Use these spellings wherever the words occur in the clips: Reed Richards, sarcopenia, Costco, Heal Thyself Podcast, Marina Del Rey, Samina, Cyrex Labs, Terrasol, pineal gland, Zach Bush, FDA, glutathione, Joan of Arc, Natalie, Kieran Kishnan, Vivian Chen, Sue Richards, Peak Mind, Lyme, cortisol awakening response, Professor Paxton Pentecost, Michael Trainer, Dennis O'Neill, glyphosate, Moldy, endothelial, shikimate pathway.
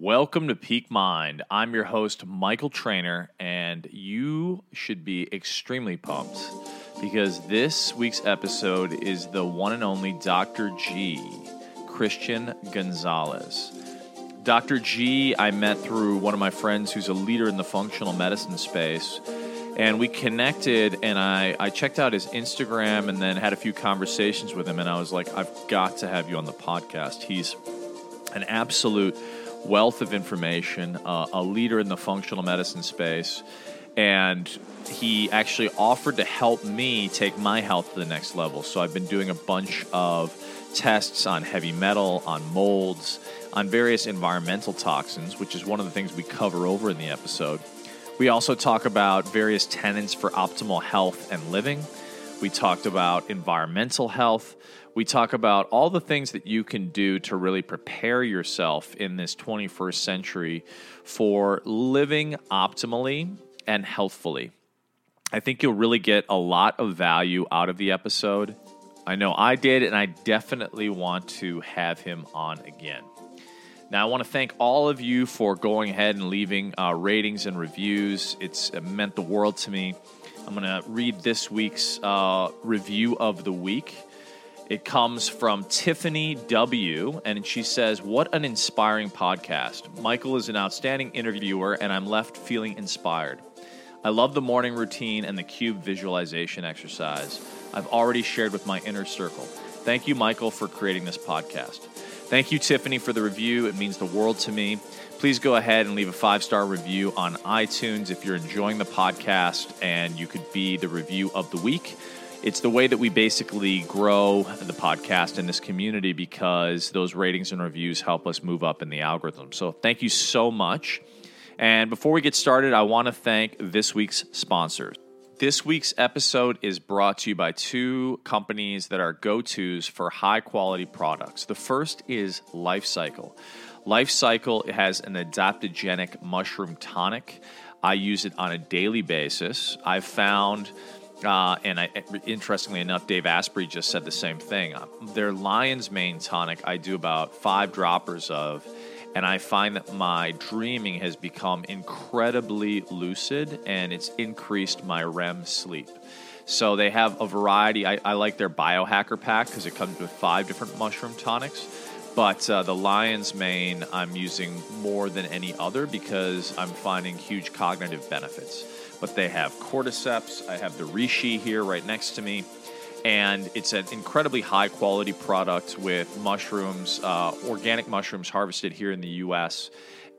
Welcome to Peak Mind. I'm your host, Michael Trainer, and you should be extremely pumped because this week's episode is the one and only Dr. G, Christian Gonzalez. Dr. G, I met through one of my friends who's a leader in the functional medicine space, and we connected, and I checked out his Instagram and then had a few conversations with him, and I was like, I've got to have you on the podcast. He's an absolute wealth of information, a leader in the functional medicine space, and he actually offered to help me take my health to the next level. So I've been doing a bunch of tests on heavy metal, on molds, on various environmental toxins, which is one of the things we cover over in the episode. We also talk about various tenets for optimal health and living. We talked about environmental health. We talk about all the things that you can do to really prepare yourself in this 21st century for living optimally and healthfully. I think you'll really get a lot of value out of the episode. I know I did, and I definitely want to have him on again. Now, I want to thank all of you for going ahead and leaving ratings and reviews. It meant the world to me. I'm going to read this week's review of the week. It comes from Tiffany W., and she says, "What an inspiring podcast. Michael is an outstanding interviewer, and I'm left feeling inspired. I love the morning routine and the cube visualization exercise I've already shared with my inner circle. Thank you, Michael, for creating this podcast." Thank you, Tiffany, for the review. It means the world to me. Please go ahead and leave a 5-star review on iTunes if you're enjoying the podcast, and you could be the review of the week. It's the way that we basically grow the podcast in this community because those ratings and reviews help us move up in the algorithm. So thank you so much. And before we get started, I want to thank this week's sponsors. This week's episode is brought to you by two companies that are go-tos for high-quality products. The first is Lifecykel. Lifecykel has an adaptogenic mushroom tonic. I use it on a daily basis. I've found... interestingly enough, Dave Asprey just said the same thing. Their lion's mane tonic I do about 5 droppers of, and I find that my dreaming has become incredibly lucid, and it's increased my REM sleep. So they have a variety. I like their biohacker pack because it comes with 5 different mushroom tonics, but the lion's mane I'm using more than any other because I'm finding huge cognitive benefits. But they have cordyceps, I have the reishi here right next to me, and it's an incredibly high-quality product with mushrooms, organic mushrooms harvested here in the U.S.,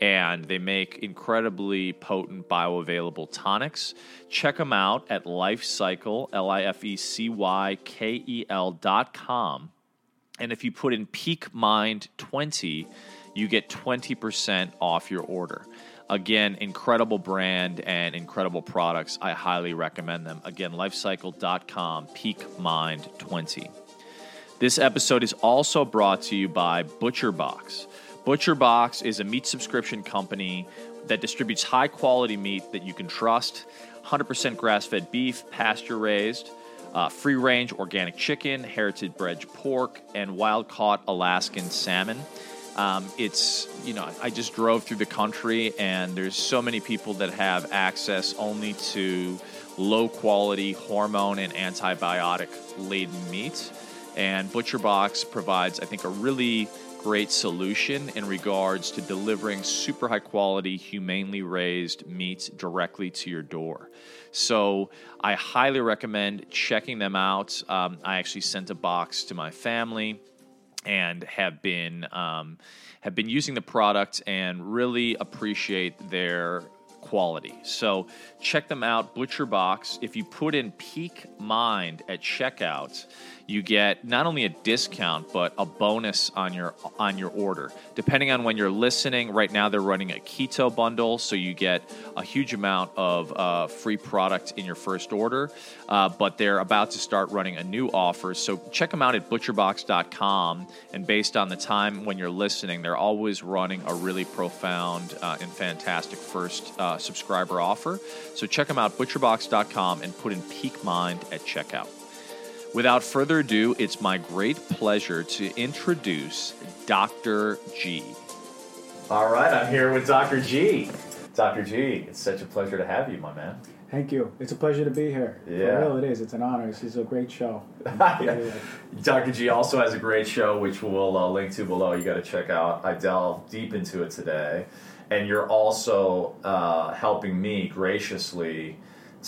and they make incredibly potent bioavailable tonics. Check them out at Lifecykel, Lifecykel.com, and if you put in Peak Mind 20, you get 20% off your order. Again, incredible brand and incredible products. I highly recommend them. Again, Lifecykel.com, Peak Mind 20. This episode is also brought to you by ButcherBox. ButcherBox is a meat subscription company that distributes high-quality meat that you can trust, 100% grass-fed beef, pasture-raised, free-range organic chicken, heritage-bred pork, and wild-caught Alaskan salmon. I just drove through the country, and there's so many people that have access only to low-quality hormone and antibiotic-laden meat. And ButcherBox provides, I think, a really great solution in regards to delivering super high-quality, humanely raised meats directly to your door. So I highly recommend checking them out. I actually sent a box to my family and have been using the product and really appreciate their quality. So check them out, ButcherBox. If you put in Peak Mind at checkout, you get not only a discount but a bonus on your order. Depending on when you're listening, right now they're running a keto bundle, so you get a huge amount of free product in your first order. But they're about to start running a new offer, so check them out at butcherbox.com. And based on the time when you're listening, they're always running a really profound and fantastic first subscriber offer. So check them out, butcherbox.com, and put in Peak Mind at checkout. Without further ado, it's my great pleasure to introduce Dr. G. All right, I'm here with Dr. G. Dr. G, it's such a pleasure to have you, my man. Thank you. It's a pleasure to be here. Yeah. For real, it is. It's an honor. This is a great show. Dr. G also has a great show, which we'll link to below. You got to check out. I delved deep into it today. And you're also helping me graciously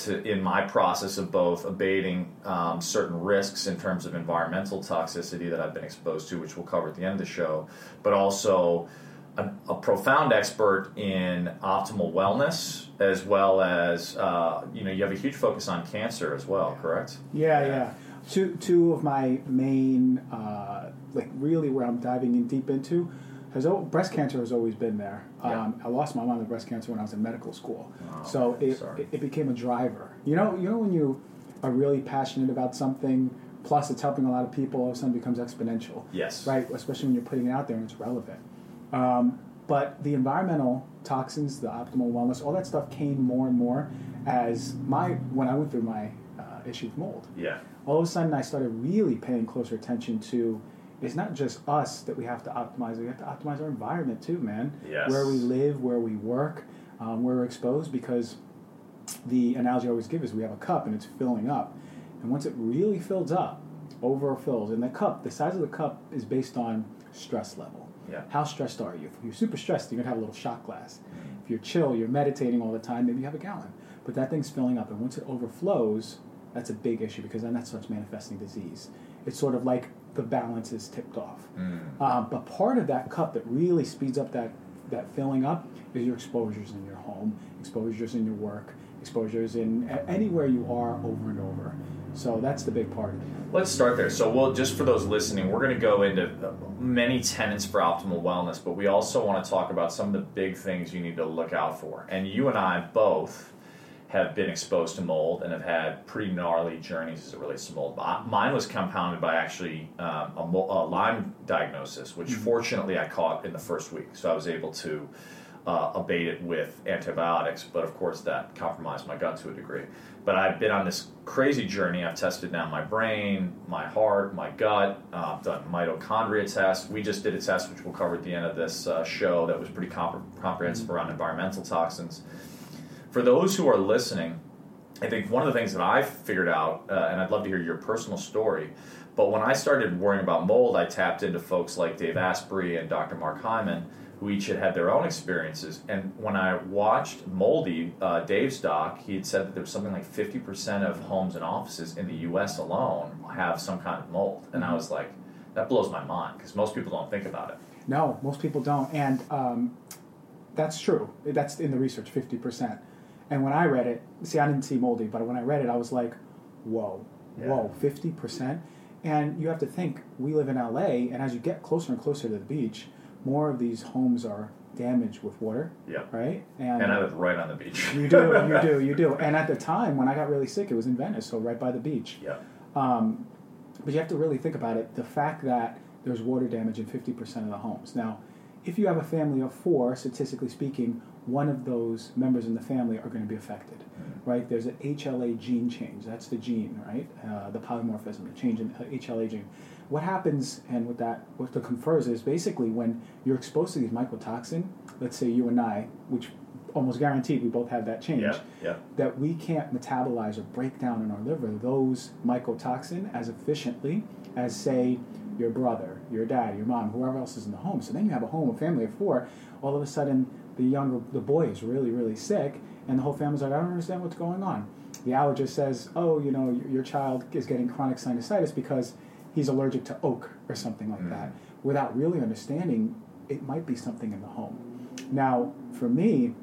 in my process of both abating certain risks in terms of environmental toxicity that I've been exposed to, which we'll cover at the end of the show, but also a profound expert in optimal wellness, as well as, you have a huge focus on cancer as well, correct? Yeah. Two of my main, really where I'm diving in deep into, breast cancer has always been there. Yeah. I lost my mom to breast cancer when I was in medical school. It became a driver. You know when you are really passionate about something, plus it's helping a lot of people, all of a sudden it becomes exponential. Yes. Right? Especially when you're putting it out there and it's relevant. But the environmental toxins, the optimal wellness, all that stuff came more and more when I went through my issue with mold. Yeah. All of a sudden I started really paying closer attention to, it's not just us that we have to optimize. We have to optimize our environment too, man. Yes. Where we live, where we work, where we're exposed, because the analogy I always give is we have a cup and it's filling up. And once it really fills up, overfills. And the size of the cup is based on stress level. Yeah. How stressed are you? If you're super stressed, you're going to have a little shot glass. Mm-hmm. If you're chill, you're meditating all the time, maybe you have a gallon. But that thing's filling up. And once it overflows, that's a big issue because then that starts manifesting disease. It's sort of like the balance is tipped off. Mm. But part of that cup that really speeds up that filling up is your exposures in your home, exposures in your work, exposures in anywhere you are over and over. So that's the big part. Let's start there. So just for those listening, we're going to go into many tenets for optimal wellness, but we also want to talk about some of the big things you need to look out for. And you and I both have been exposed to mold and have had pretty gnarly journeys as it relates to mold. Mine was compounded by actually a Lyme diagnosis, which fortunately I caught in the first week. So I was able to abate it with antibiotics, but of course that compromised my gut to a degree. But I've been on this crazy journey. I've tested now my brain, my heart, my gut. I've done mitochondria tests. We just did a test, which we'll cover at the end of this show, that was pretty comprehensive around environmental toxins. For those who are listening, I think one of the things that I figured out, and I'd love to hear your personal story, but when I started worrying about mold, I tapped into folks like Dave Asprey and Dr. Mark Hyman, who each had their own experiences. And when I watched Moldy, Dave's doc, he had said that there was something like 50% of homes and offices in the U.S. alone have some kind of mold. And I was like, that blows my mind, because most people don't think about it. No, most people don't. And that's true. That's in the research, 50%. And when I read it, I didn't see Moldy, but when I read it, I was like, whoa, 50%. And you have to think, we live in L.A., and as you get closer and closer to the beach, more of these homes are damaged with water, right? And I live right on the beach. You do. And at the time, when I got really sick, it was in Venice, so right by the beach. Yeah. But you have to really think about it, the fact that there's water damage in 50% of the homes. Now, if you have a family of four, statistically speaking, one of those members in the family are going to be affected, right? There's an HLA gene change. That's the gene, right? The polymorphism, the change in HLA gene. What happens, and what that confers is basically when you're exposed to these mycotoxin, let's say you and I, which almost guaranteed we both have that change, that we can't metabolize or break down in our liver those mycotoxin as efficiently as, say, your brother, your dad, your mom, whoever else is in the home. So then you have a home, a family of four, all of a sudden the boy is really, really sick, and the whole family's like, I don't understand what's going on. The allergist says, your child is getting chronic sinusitis because he's allergic to oak or something like that. Without really understanding, it might be something in the home. Now, for me,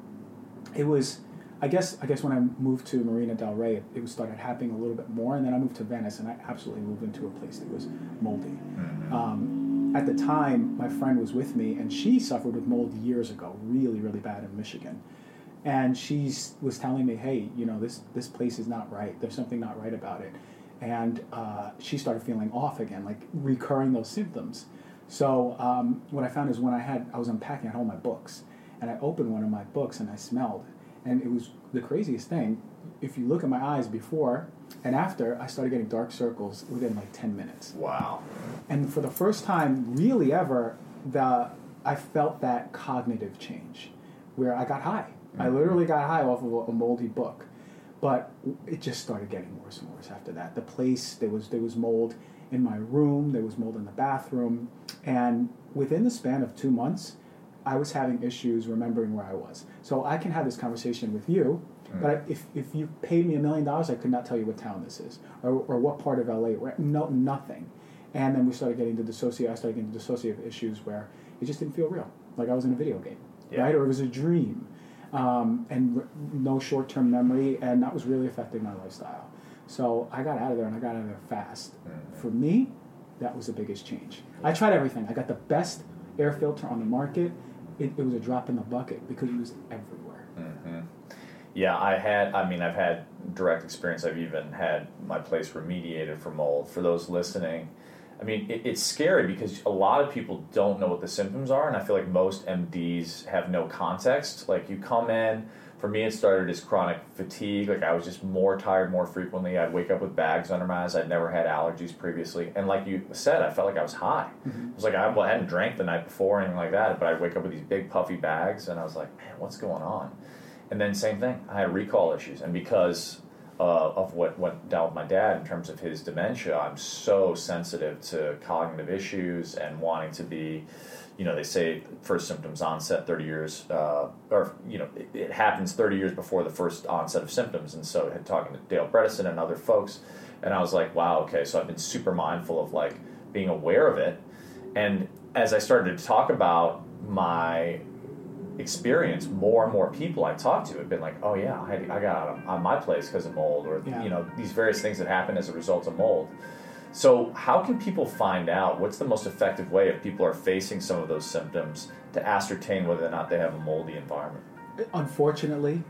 it was, I guess when I moved to Marina del Rey, it started happening a little bit more, and then I moved to Venice, and I absolutely moved into a place that was moldy. At the time, my friend was with me, and she suffered with mold years ago, really, really bad in Michigan. And she was telling me, hey, this place is not right. There's something not right about it. And she started feeling off again, like recurring those symptoms. So what I found is I was unpacking all my books, and I opened one of my books, and I smelled. And it was the craziest thing. If you look at my eyes before and after, I started getting dark circles within like 10 minutes. Wow. And for the first time really ever, the I felt that cognitive change where I got high. Mm-hmm. I literally got high off of a moldy book. But it just started getting worse and worse after that. The place, there was mold in my room. There was mold in the bathroom. And within the span of 2 months, I was having issues remembering where I was. So I can have this conversation with you, but if you paid me $1 million, I could not tell you what town this is or what part of LA. No, nothing. And then we started getting to dissociate. I started getting to dissociative issues where it just didn't feel real, like I was in a video game, right? Or it was a dream. And no short-term memory, and that was really affecting my lifestyle. So I got out of there, and I got out of there fast. Mm-hmm. For me, that was the biggest change. I tried everything. I got the best air filter on the market. It was a drop in the bucket because it was everywhere. Mm-hmm. Yeah, I've had direct experience. I've even had my place remediated for mold. For those listening, I mean, it's scary because a lot of people don't know what the symptoms are, and I feel like most MDs have no context. Like, you come in, for me it started as chronic fatigue. Like, I was just more tired more frequently. I'd wake up with bags under my eyes. I'd never had allergies previously. And like you said, I felt like I was high. Mm-hmm. It was like I hadn't drank the night before or anything like that, but I'd wake up with these big puffy bags, and I was like, man, what's going on? And then same thing. I had recall issues, and because of what went down with my dad in terms of his dementia, I'm so sensitive to cognitive issues and wanting to be, they say first symptoms onset 30 years, it happens 30 years before the first onset of symptoms. And so talking to Dale Bredesen and other folks, and I was like, wow, okay, so I've been super mindful of like being aware of it. And as I started to talk about my experience, more and more people I talked to have been like, oh yeah, I got out of my place because of mold, or these various things that happen as a result of mold. So how can people find out what's the most effective way, if people are facing some of those symptoms, to ascertain whether or not they have a moldy environment? Unfortunately,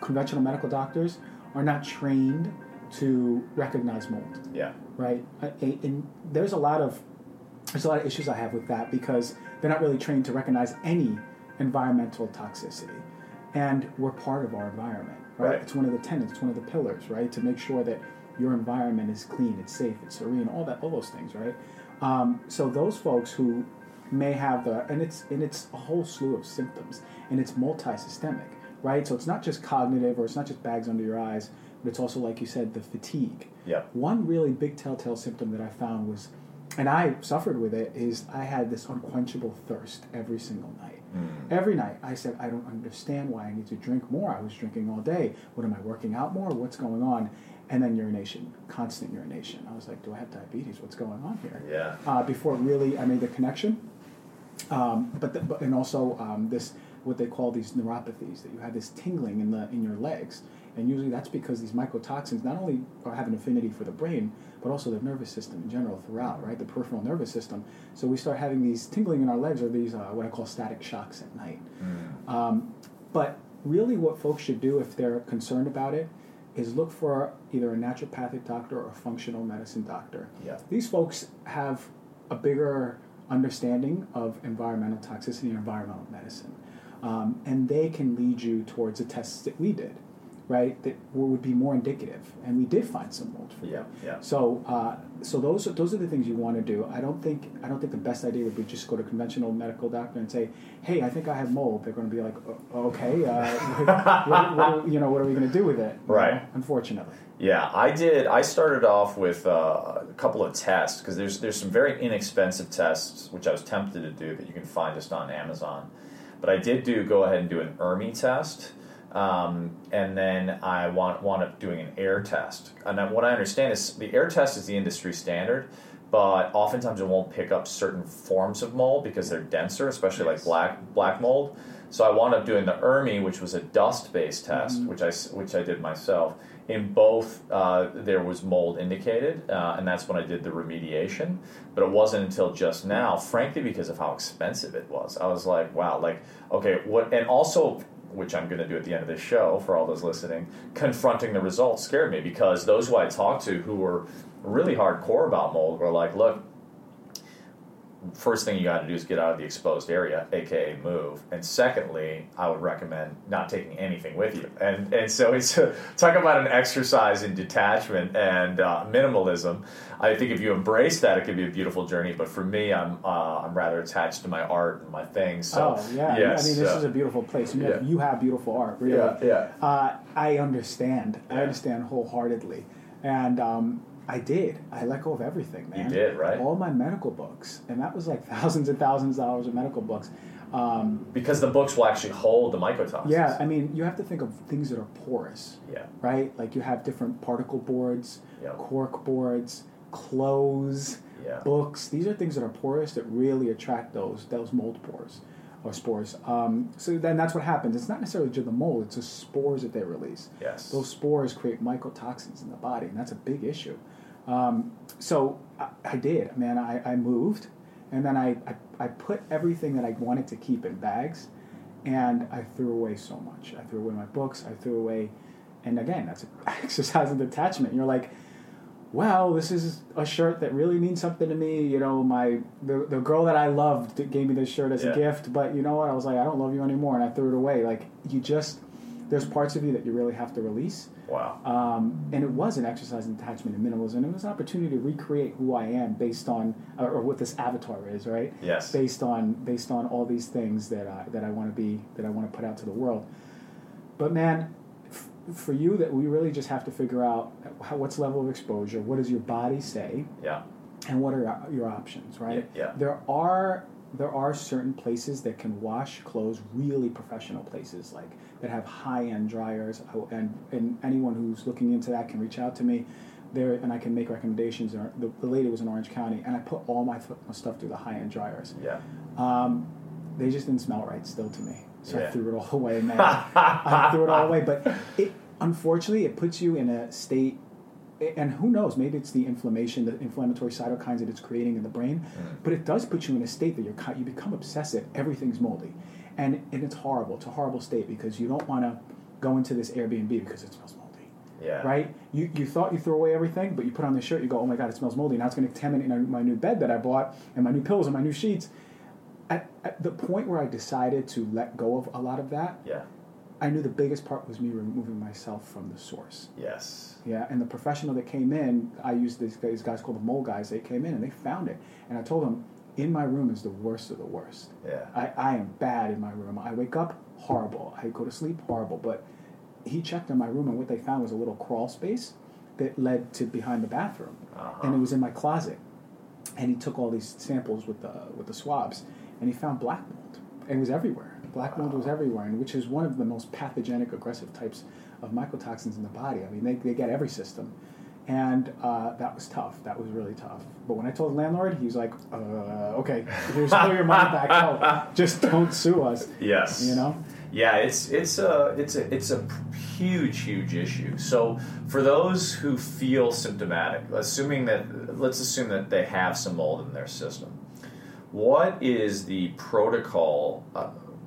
conventional medical doctors are not trained to recognize mold. Yeah. Right? And there's a lot of issues I have with that, because they're not really trained to recognize any environmental toxicity. And we're part of our environment, right? It's one of the tenets, it's one of the pillars, right? To make sure that your environment is clean, it's safe, it's serene, all those things, right? So those folks who may have it's a whole slew of symptoms, and it's multi-systemic, right? So it's not just cognitive, or it's not just bags under your eyes, but it's also, like you said, the fatigue. Yeah. One really big telltale symptom that I found was, and I suffered with it, is I had this unquenchable thirst every single night. Mm. Every night I said, I don't understand why I need to drink more. I was drinking all day. What, am I working out more? What's going on? And then urination, constant urination. I was like, do I have diabetes? What's going on here? Yeah. Before really I made the connection. But this, what they call these neuropathies, that you have this tingling in your legs. And usually that's because these mycotoxins not only have an affinity for the brain, but also the nervous system in general throughout, right? The peripheral nervous system. So we start having these tingling in our legs, or these what I call static shocks at night. Mm. But really what folks should do if they're concerned about it is look for either a naturopathic doctor or a functional medicine doctor. Yeah. These folks have a bigger understanding of environmental toxicity and environmental medicine. And they can lead you towards the tests that we did, right, that would be more indicative. And we did find some mold for you. Yeah. So those are the things you want to do. I don't think the best idea would be just go to a conventional medical doctor and say, hey, I think I have mold. They're going to be like, oh, okay, what are we going to do with it? Right. Unfortunately. Yeah, I started off with a couple of tests, because there's some very inexpensive tests, which I was tempted to do, that you can find just on Amazon. But I did go ahead and do an ERMI test. And then I wound up doing an air test. And what I understand is the air test is the industry standard, but oftentimes it won't pick up certain forms of mold because they're denser, especially like black mold. So I wound up doing the ERMI, which was a dust-based test, mm-hmm. which I did myself. In both, there was mold indicated, and that's when I did the remediation. But it wasn't until just now, frankly, because of how expensive it was. I was like, wow, like, okay, what, and also, which I'm going to do at the end of this show for all those listening, confronting the results scared me, because those who I talked to who were really hardcore about mold were like, look, first thing you got to do is get out of the exposed area, aka move. And secondly, I would recommend not taking anything with you. And so it's talk about an exercise in detachment and minimalism. I think if you embrace that, it could be a beautiful journey. But for me, I'm rather attached to my art and my things. So, yes, I mean, this is a beautiful place. You have beautiful art, really. Yeah. I understand. Yeah. I understand wholeheartedly, and. I did. I let go of everything, man. You did, right? All my medical books. And that was like thousands and thousands of dollars of medical books. Because the books will actually hold the mycotoxins. Yeah, I mean, you have to think of things that are porous. Yeah. Right? Like you have different particle boards, cork boards, clothes, books. These are things that are porous that really attract those mold pores or spores. So then that's what happens. It's not necessarily just the mold. It's the spores that they release. Yes. Those spores create mycotoxins in the body, and that's a big issue. So I did, man. I moved, and then I put everything that I wanted to keep in bags, and I threw away so much. I threw away my books. I threw away, and again, that's an exercise in detachment. You're like, wow, this is a shirt that really means something to me. You know, the girl that I loved gave me this shirt as a gift, but you know what? I was like, I don't love you anymore, and I threw it away. Like, you just... There's parts of you that you really have to release. Wow. And it was an exercise in attachment and minimalism. It was an opportunity to recreate who I am based on, or what this avatar is, right? Yes. Based on all these things that I want to be, that I want to put out to the world. But man, for you, that we really just have to figure out what's level of exposure, what does your body say, and what are your options, right? Yeah. There are certain places that can wash clothes, really professional places, like that have high-end dryers, and anyone who's looking into that can reach out to me there, and I can make recommendations. The lady was in Orange County, and I put all my stuff through the high-end dryers. Yeah, they just didn't smell right still to me, so I threw it all away, man. But unfortunately, it puts you in a state. And who knows, maybe it's the inflammation, the inflammatory cytokines that it's creating in the brain, but it does put you in a state that you become obsessive, everything's moldy. And it's horrible, it's a horrible state because you don't want to go into this Airbnb because it smells moldy, right? You thought you threw away everything, but you put on this shirt, you go, oh my God, it smells moldy, now it's going to contaminate my new bed that I bought, and my new pillows and my new sheets. At the point where I decided to let go of a lot of that, I knew the biggest part was me removing myself from the source. Yes. Yeah, and the professional that came in, I used these guys called the mole guys. They came in and they found it. And I told them, in my room is the worst of the worst. Yeah. I am bad in my room. I wake up, horrible. I go to sleep, horrible. But he checked in my room, and what they found was a little crawl space that led to behind the bathroom. Uh-huh. And it was in my closet. And he took all these samples with the swabs, and he found black mold. It was everywhere. Black mold was everywhere, and which is one of the most pathogenic, aggressive types of mycotoxins in the body. I mean, they get every system. And that was tough. That was really tough. But when I told the landlord, he was like, okay, here's all your money back. No, just don't sue us. Yes. You know? Yeah, it's a huge issue. So for those who feel symptomatic, let's assume that they have some mold in their system. What is the protocol?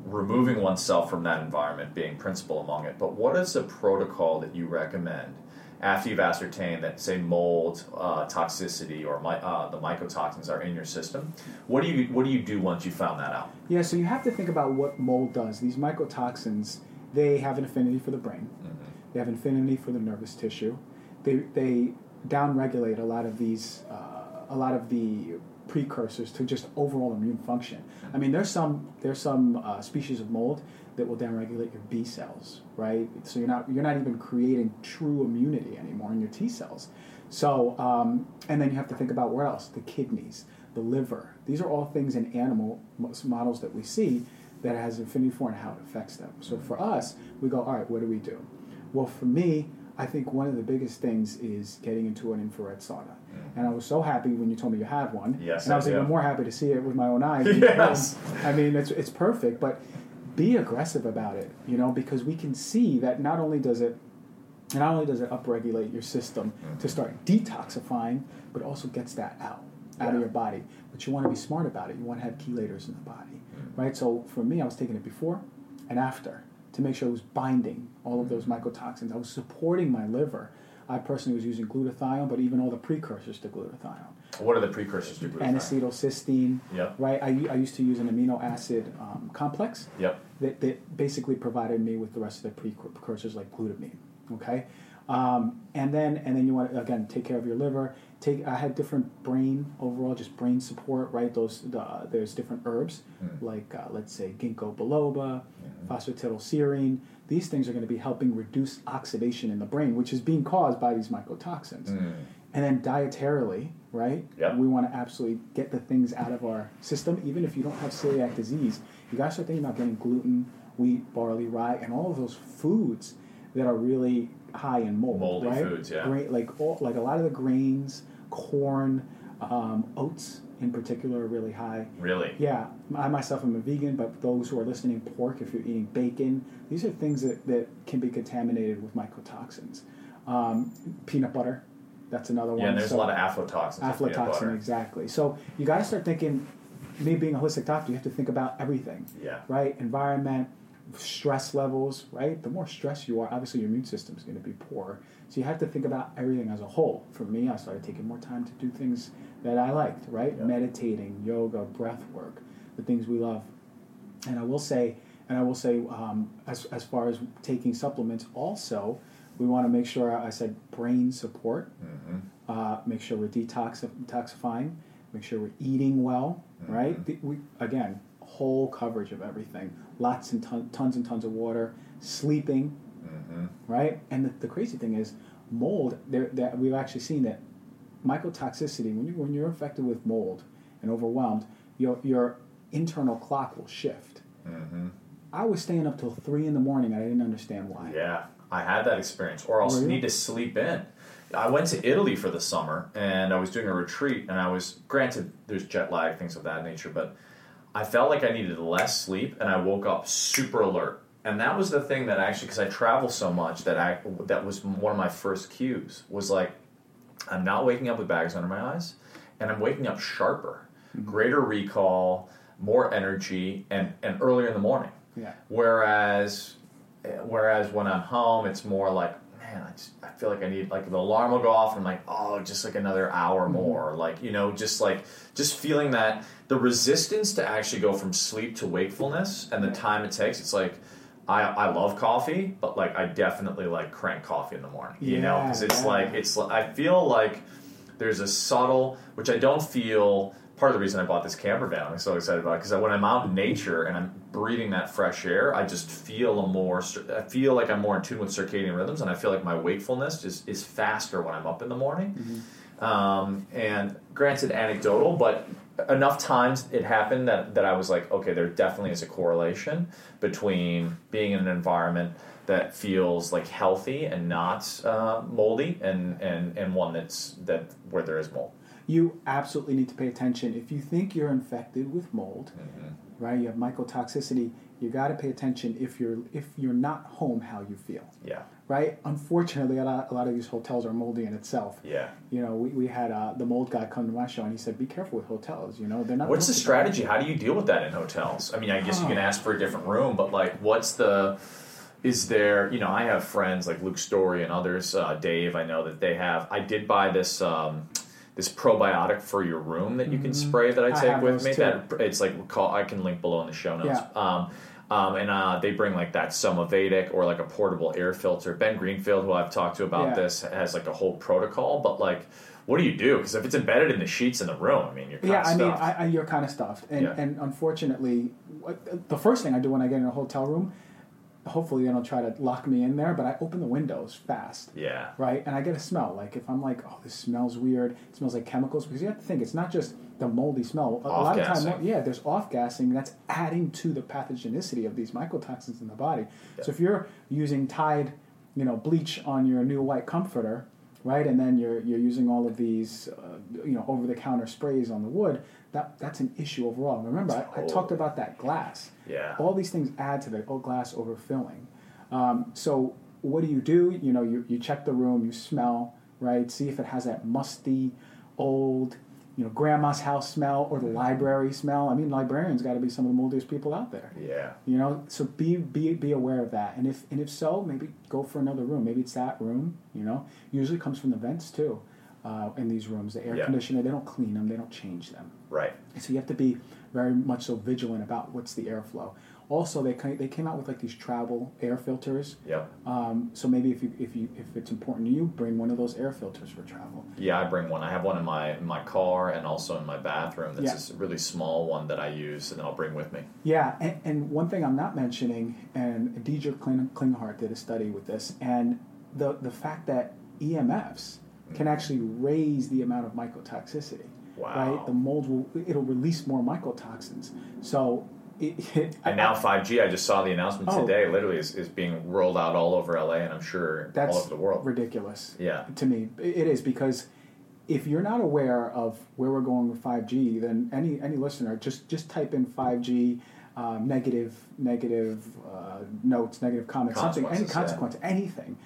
Removing oneself from that environment being principal among it, but what is the protocol that you recommend after you've ascertained that, say, mold toxicity or the mycotoxins are in your system? What do you do once you found that out? Yeah, so you have to think about what mold does. These mycotoxins, they have an affinity for the brain. Mm-hmm. They have an affinity for the nervous tissue. They downregulate a lot of the precursors to just overall immune function. I mean, there's some species of mold that will downregulate your B cells, right? So you're not even creating true immunity anymore in your T cells. So and then you have to think about where else: the kidneys, the liver. These are all things in animal models that we see that it has affinity for and how it affects them. So for us, we go, all right, what do we do? Well, for me, I think one of the biggest things is getting into an infrared sauna. And I was so happy when you told me you had one. Yes, and I was even more happy to see it with my own eyes. Yes. I mean, it's perfect, but be aggressive about it, you know, because we can see that not only does it upregulate your system to start detoxifying, but also gets that out of your body. But you want to be smart about it. You want to have chelators in the body, right? So for me, I was taking it before and after to make sure it was binding all of those mycotoxins. I was supporting my liver. I personally was using glutathione, but even all the precursors to glutathione. What are the precursors to glutathione? N-acetylcysteine. Yep. Right. I used to use an amino acid complex. Yep. That basically provided me with the rest of the precursors like glutamine. Okay. And then you want to, again, take care of your liver. I had different brain overall, just brain support, right? There's different herbs like let's say ginkgo biloba, phosphatidylserine. These things are going to be helping reduce oxidation in the brain, which is being caused by these mycotoxins. And then dietarily, right? Yep. We want to absolutely get the things out of our system. Even if you don't have celiac disease, you got to start thinking about getting gluten, wheat, barley, rye, and all of those foods that are really high in mold, moldy right? foods, yeah. Grain, like a lot of the grains, corn, oats in particular are really high. Really? Yeah. I myself am a vegan, but those who are listening, pork, if you're eating bacon, these are things that can be contaminated with mycotoxins. Peanut butter, that's another one. Yeah, and there's a lot of aflatoxins. Aflatoxin, exactly. So you got to start thinking, me being a holistic doctor, you have to think about everything. Yeah. Right? Environment, stress levels, right? The more stressed you are, obviously your immune system is going to be poor. So you have to think about everything as a whole. For me, I started taking more time to do things that I liked, right? Yep. Meditating, yoga, breath work, the things we love. And I will say, as far as taking supplements, also we want to make sure, I said brain support. Make sure we're detoxifying. Make sure we're eating well, right? Again, whole coverage of everything. Lots and tons of water, sleeping, right? And the crazy thing is mold, that we've actually seen that mycotoxicity, when you're infected with mold and overwhelmed, your internal clock will shift. I was staying up till 3 in the morning. I didn't understand why. Yeah, I had that experience. Or I'll need to sleep in. I went to Italy for the summer, and I was doing a retreat, and I was, granted, there's jet lag, things of that nature, but I felt like I needed less sleep, and I woke up super alert. And that was the thing that actually, because I travel so much, that was one of my first cues, was like, I'm not waking up with bags under my eyes, and I'm waking up sharper, greater recall, more energy, and earlier in the morning. Yeah. Whereas when I'm home, it's more like, man, I feel like I need, like, the alarm will go off, and I'm like, oh, just like another hour more, like, you know, just feeling that the resistance to actually go from sleep to wakefulness and the time it takes. It's like, I love coffee, but like I definitely like crank coffee in the morning, you know, because it's like I feel like there's a subtle, which I don't feel. Part of the reason I bought this camper van, I'm so excited about it, because when I'm out in nature and I'm breathing that fresh air, I just feel like I'm more in tune with circadian rhythms, and I feel like my wakefulness is faster when I'm up in the morning. And granted, anecdotal, but enough times it happened that I was like, okay, there definitely is a correlation between being in an environment that feels like healthy and not moldy, and one where there is mold. You absolutely need to pay attention. If you think you're infected with mold, right? You have mycotoxicity. You got to pay attention if you're not home, how you feel. Yeah. Right. Unfortunately, a lot of these hotels are moldy in itself. Yeah. You know, we had the mold guy come to my show, and he said, "Be careful with hotels. You know, they're not." What's the strategy? How do you deal with that in hotels? I mean, I guess you can ask for a different room, but like, is there, you know, I have friends like Luke Storey and others, Dave, I know that they have. I did buy this. This probiotic for your room that you can spray that I take with me. That it's like I can link below in the show notes. Yeah. And they bring like that Somavedic or like a portable air filter. Ben Greenfield, who I've talked to about this, has like a whole protocol. But like, what do you do? Because if it's embedded in the sheets in the room, I mean, you're kind of stuffed. Yeah, I mean, you're kind of stuffed. And unfortunately, the first thing I do when I get in a hotel room, hopefully they don't try to lock me in there, but I open the windows fast. Yeah. Right? And I get a smell. Like, if I'm like, oh, this smells weird, it smells like chemicals, because you have to think, it's not just the moldy smell. A lot of times, there's off-gassing that's adding to the pathogenicity of these mycotoxins in the body. Yeah. So if you're using Tide, you know, bleach on your new white comforter, right, and then you're using all of these, you know, over-the-counter sprays on the wood, that's an issue overall. Remember, I talked about that glass. Yeah. All these things add to the glass overfilling. So what do? You know, you check the room, you smell, right, see if it has that musty, old, you know, grandma's house smell or the library smell. I mean, librarians got to be some of the moldiest people out there. Yeah. You know, so be aware of that. And if so, maybe go for another room. Maybe it's that room, you know. Usually comes from the vents too. in these rooms. The air conditioner, they don't clean them, they don't change them. Right. So you have to be very much so vigilant about what's the airflow. Also, they came out with like these travel air filters. Yeah. So maybe if it's important to you, bring one of those air filters for travel. Yeah, I bring one. I have one in my car and also in my bathroom. That's a really small one that I use and I'll bring with me. Yeah, and one thing I'm not mentioning, and Deidre Klinghart did a study with this, and the fact that EMFs can actually raise the amount of mycotoxicity. Wow. Right? The mold it'll release more mycotoxins. So. And now 5G, I just saw the announcement today, literally is being rolled out all over LA and I'm sure all over the world. That's ridiculous. Yeah. To me, it is, because if you're not aware of where we're going with 5G, then any listener, just type in 5G, negative notes, negative comments, something, any consequence, anything.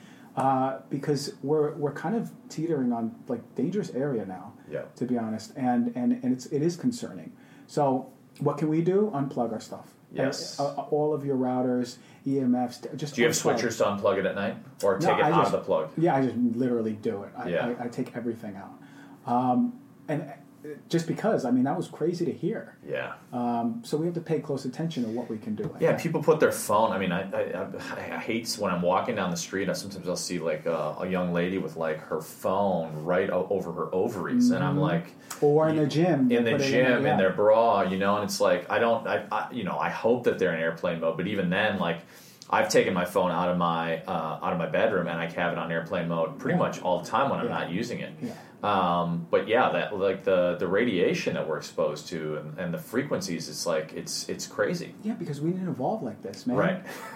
Because we're kind of teetering on like dangerous area now, to be honest. And it is concerning. So what can we do? Unplug our stuff. Yes. All of your routers, EMFs. Just do you have switchers to unplug it at night? Or take it out of the plug? Yeah, I just literally do it. I take everything out. And just because, I mean, that was crazy to hear. Yeah. So we have to pay close attention to what we can do. People put their phone. I mean, I hate when I'm walking down the street, sometimes I'll see like a young lady with like her phone right over her ovaries. Mm-hmm. And I'm like... Or in the gym. In the gym, in their bra, you know, and it's like, I hope that they're in airplane mode, but even then, like... I've taken my phone out of my bedroom and I have it on airplane mode pretty much all the time when I'm not using it. Yeah. But that like the radiation that we're exposed to and the frequencies, it's like it's crazy. Yeah, because we didn't evolve like this, man.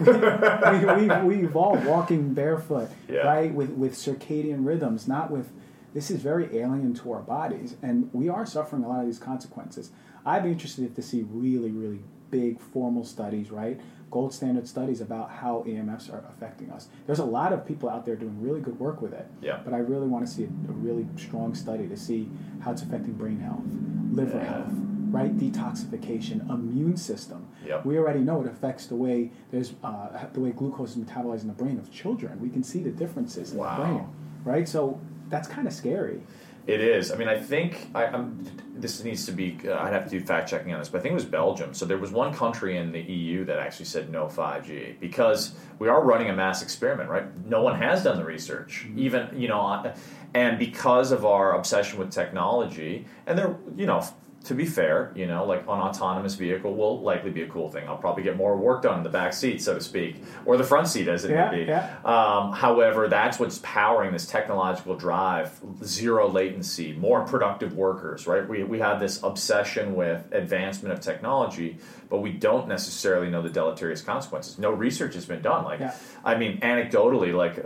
Right. we evolved walking barefoot, right? With circadian rhythms, not with. This is very alien to our bodies, and we are suffering a lot of these consequences. I'd be interested to see really, really big formal studies, right? Gold standard studies about how EMFs are affecting us. There's a lot of people out there doing really good work with it, but I really want to see a really strong study to see how it's affecting brain health, liver health, right, detoxification, immune system. We already know it affects the way glucose is metabolized in the brain of children. We can see the differences in the brain, right? So that's kind of scary. It is. I mean, I think this needs to be. I'd have to do fact checking on this, but I think it was Belgium. So there was one country in the EU that actually said no 5G because we are running a mass experiment, right? No one has done the research, even and because of our obsession with technology, and there, to be fair, like an autonomous vehicle will likely be a cool thing. I'll probably get more work done in the back seat, so to speak, or the front seat, as it may be. Yeah. However, that's what's powering this technological drive, zero latency, more productive workers, right? We have this obsession with advancement of technology, but we don't necessarily know the deleterious consequences. No research has been done. I mean, anecdotally, like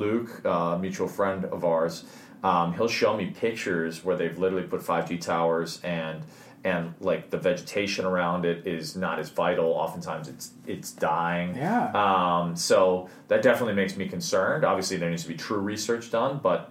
Luke, a mutual friend of ours, he'll show me pictures where they've literally put 5G towers and like the vegetation around it is not as vital. Oftentimes it's dying. Yeah. So that definitely makes me concerned. Obviously there needs to be true research done, but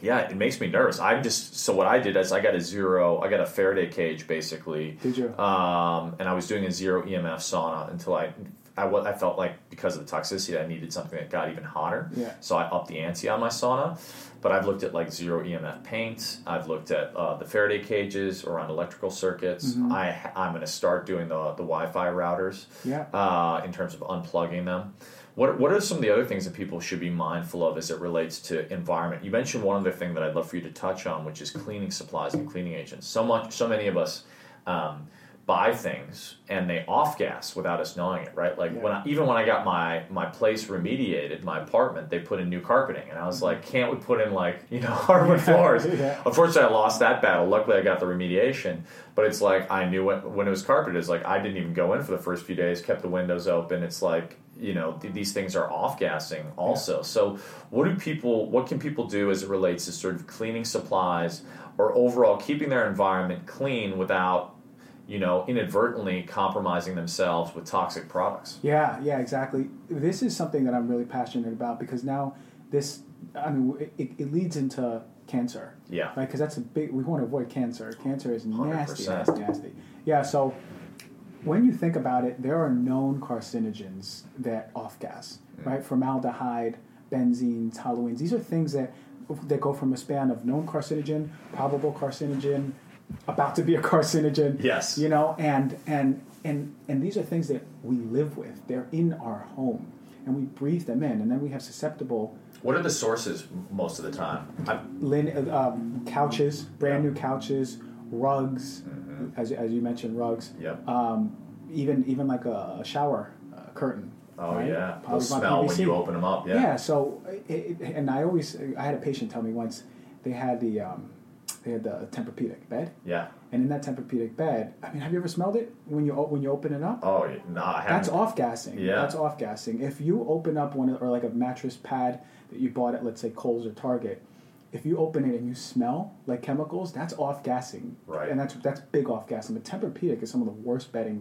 it makes me nervous. So what I did is I got a Faraday cage basically. Did you? And I was doing a zero EMF sauna until I felt like because of the toxicity, I needed something that got even hotter. Yeah. So I upped the ante on my sauna. But I've looked at like zero EMF paint. I've looked at the Faraday cages around electrical circuits. Mm-hmm. I'm going to start doing the Wi-Fi routers in terms of unplugging them. What are some of the other things that people should be mindful of as it relates to environment? You mentioned one other thing that I'd love for you to touch on, which is cleaning supplies and cleaning agents. So many of us... buy things and they off gas without us knowing it, right? Like when I got my place remediated, my apartment, they put in new carpeting, and I was like, can't we put in like hardwood floors? Unfortunately, I lost that battle. Luckily, I got the remediation, but it's like I knew when it was carpeted. It's like I didn't even go in for the first few days. Kept the windows open. It's like these things are off gassing also. Yeah. So what can people do as it relates to sort of cleaning supplies or overall keeping their environment clean without inadvertently compromising themselves with toxic products? Yeah, exactly. This is something that I'm really passionate about because now it leads into cancer. Yeah. Right? Because that's we want to avoid cancer. Cancer is nasty, 100%. Nasty. Yeah, so when you think about it, there are known carcinogens that off-gas, right? Formaldehyde, benzenes, toluenes. These are things that that go from a span of known carcinogen, probable carcinogen, about to be a carcinogen. Yes. You know, and these are things that we live with. They're in our home, and we breathe them in, and then we have susceptible. What are the sources most of the time? Couches, brand new couches, rugs, as you mentioned, rugs. Yep. Even like a shower curtain. Oh, right? Yeah. They'll smell PVC when you open them up. Yeah. Yeah. So, I had a patient tell me once they had the Tempur-Pedic bed. Yeah. And in that Tempur-Pedic bed, I mean, have you ever smelled it when you open it up? Oh, no, I haven't. That's off-gassing. Yeah. That's off-gassing. If you open up one or like a mattress pad that you bought at, let's say, Kohl's or Target, if you open it and you smell like chemicals, that's off-gassing. Right. And that's big off-gassing. But Tempur-Pedic is some of the worst beds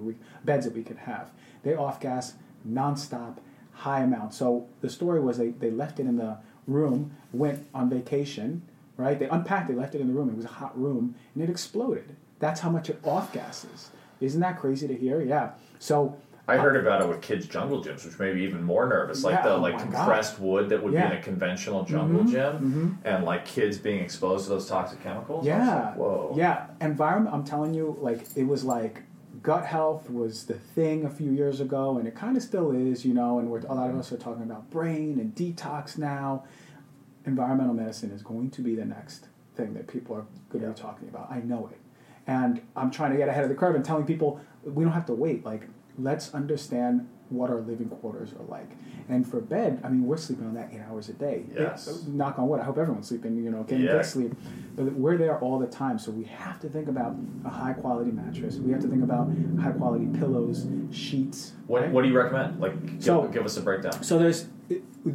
that we could have. They off-gas nonstop, high amount. So the story was they left it in the room, went on vacation, right? They unpacked it, left it in the room. It was a hot room, and it exploded. That's how much it off-gasses. Isn't that crazy to hear? Yeah. So I heard about it with kids' jungle gyms, which made me even more nervous. Like compressed wood that would be in a conventional jungle gym, and like kids being exposed to those toxic chemicals. Yeah. Like, whoa. Yeah. Environment. I'm telling you, like it was like gut health was the thing a few years ago, and it kind of still is, you know. And a lot of us are talking about brain and detox now. Environmental medicine is going to be the next thing that people are going to be talking about. I know it. And I'm trying to get ahead of the curve and telling people we don't have to wait. Like, let's understand what our living quarters are like. And for bed, I mean, we're sleeping on that 8 hours a day. Yes. Knock on wood. I hope everyone's sleeping, you know, getting good sleep. But we're there all the time. So we have to think about a high-quality mattress. We have to think about high-quality pillows, sheets. What do you recommend? Like, give us a breakdown. So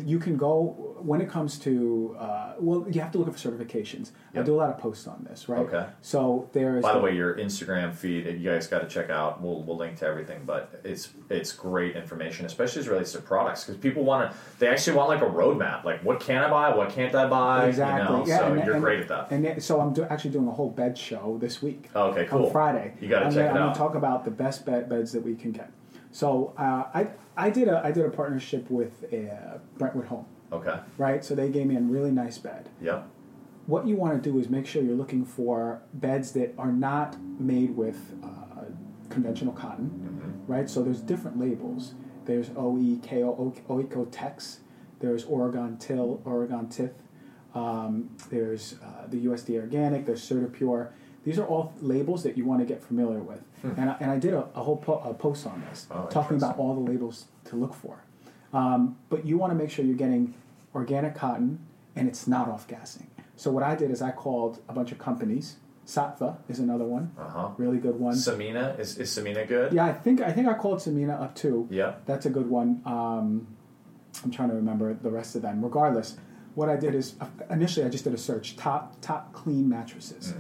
you can go. When it comes to, you have to look up for certifications. Yep. I do a lot of posts on this, right? Okay. So there is. By the way, your Instagram feed, you guys got to check out. We'll link to everything, but it's great information, especially as it relates to products, because people want like a roadmap, like what can I buy, what can't I buy? Exactly. You know? Yeah, you're great at that. And so I'm actually doing a whole bed show this week. Okay, cool. On Friday, you got to check it out. I'm going to talk about the best beds that we can get. So I did a partnership with Brentwood Home. Okay. Right? So they gave me a really nice bed. Yeah. What you want to do is make sure you're looking for beds that are not made with conventional cotton, right? So there's different labels. There's OEKO, OEKO-Tex. There's Oregon Till, Oregon Tith. There's the USDA Organic. There's CertaPure. These are all labels that you want to get familiar with. Hmm. And I did a whole post on this, talking about all the labels to look for. But you want to make sure you're getting organic cotton and it's not off-gassing. So what I did is I called a bunch of companies. Sattva is another one, really good one. Samina is Samina good? Yeah, I think I called Samina up too. Yeah, that's a good one. I'm trying to remember the rest of them. Regardless, what I did is initially I just did a search top clean mattresses,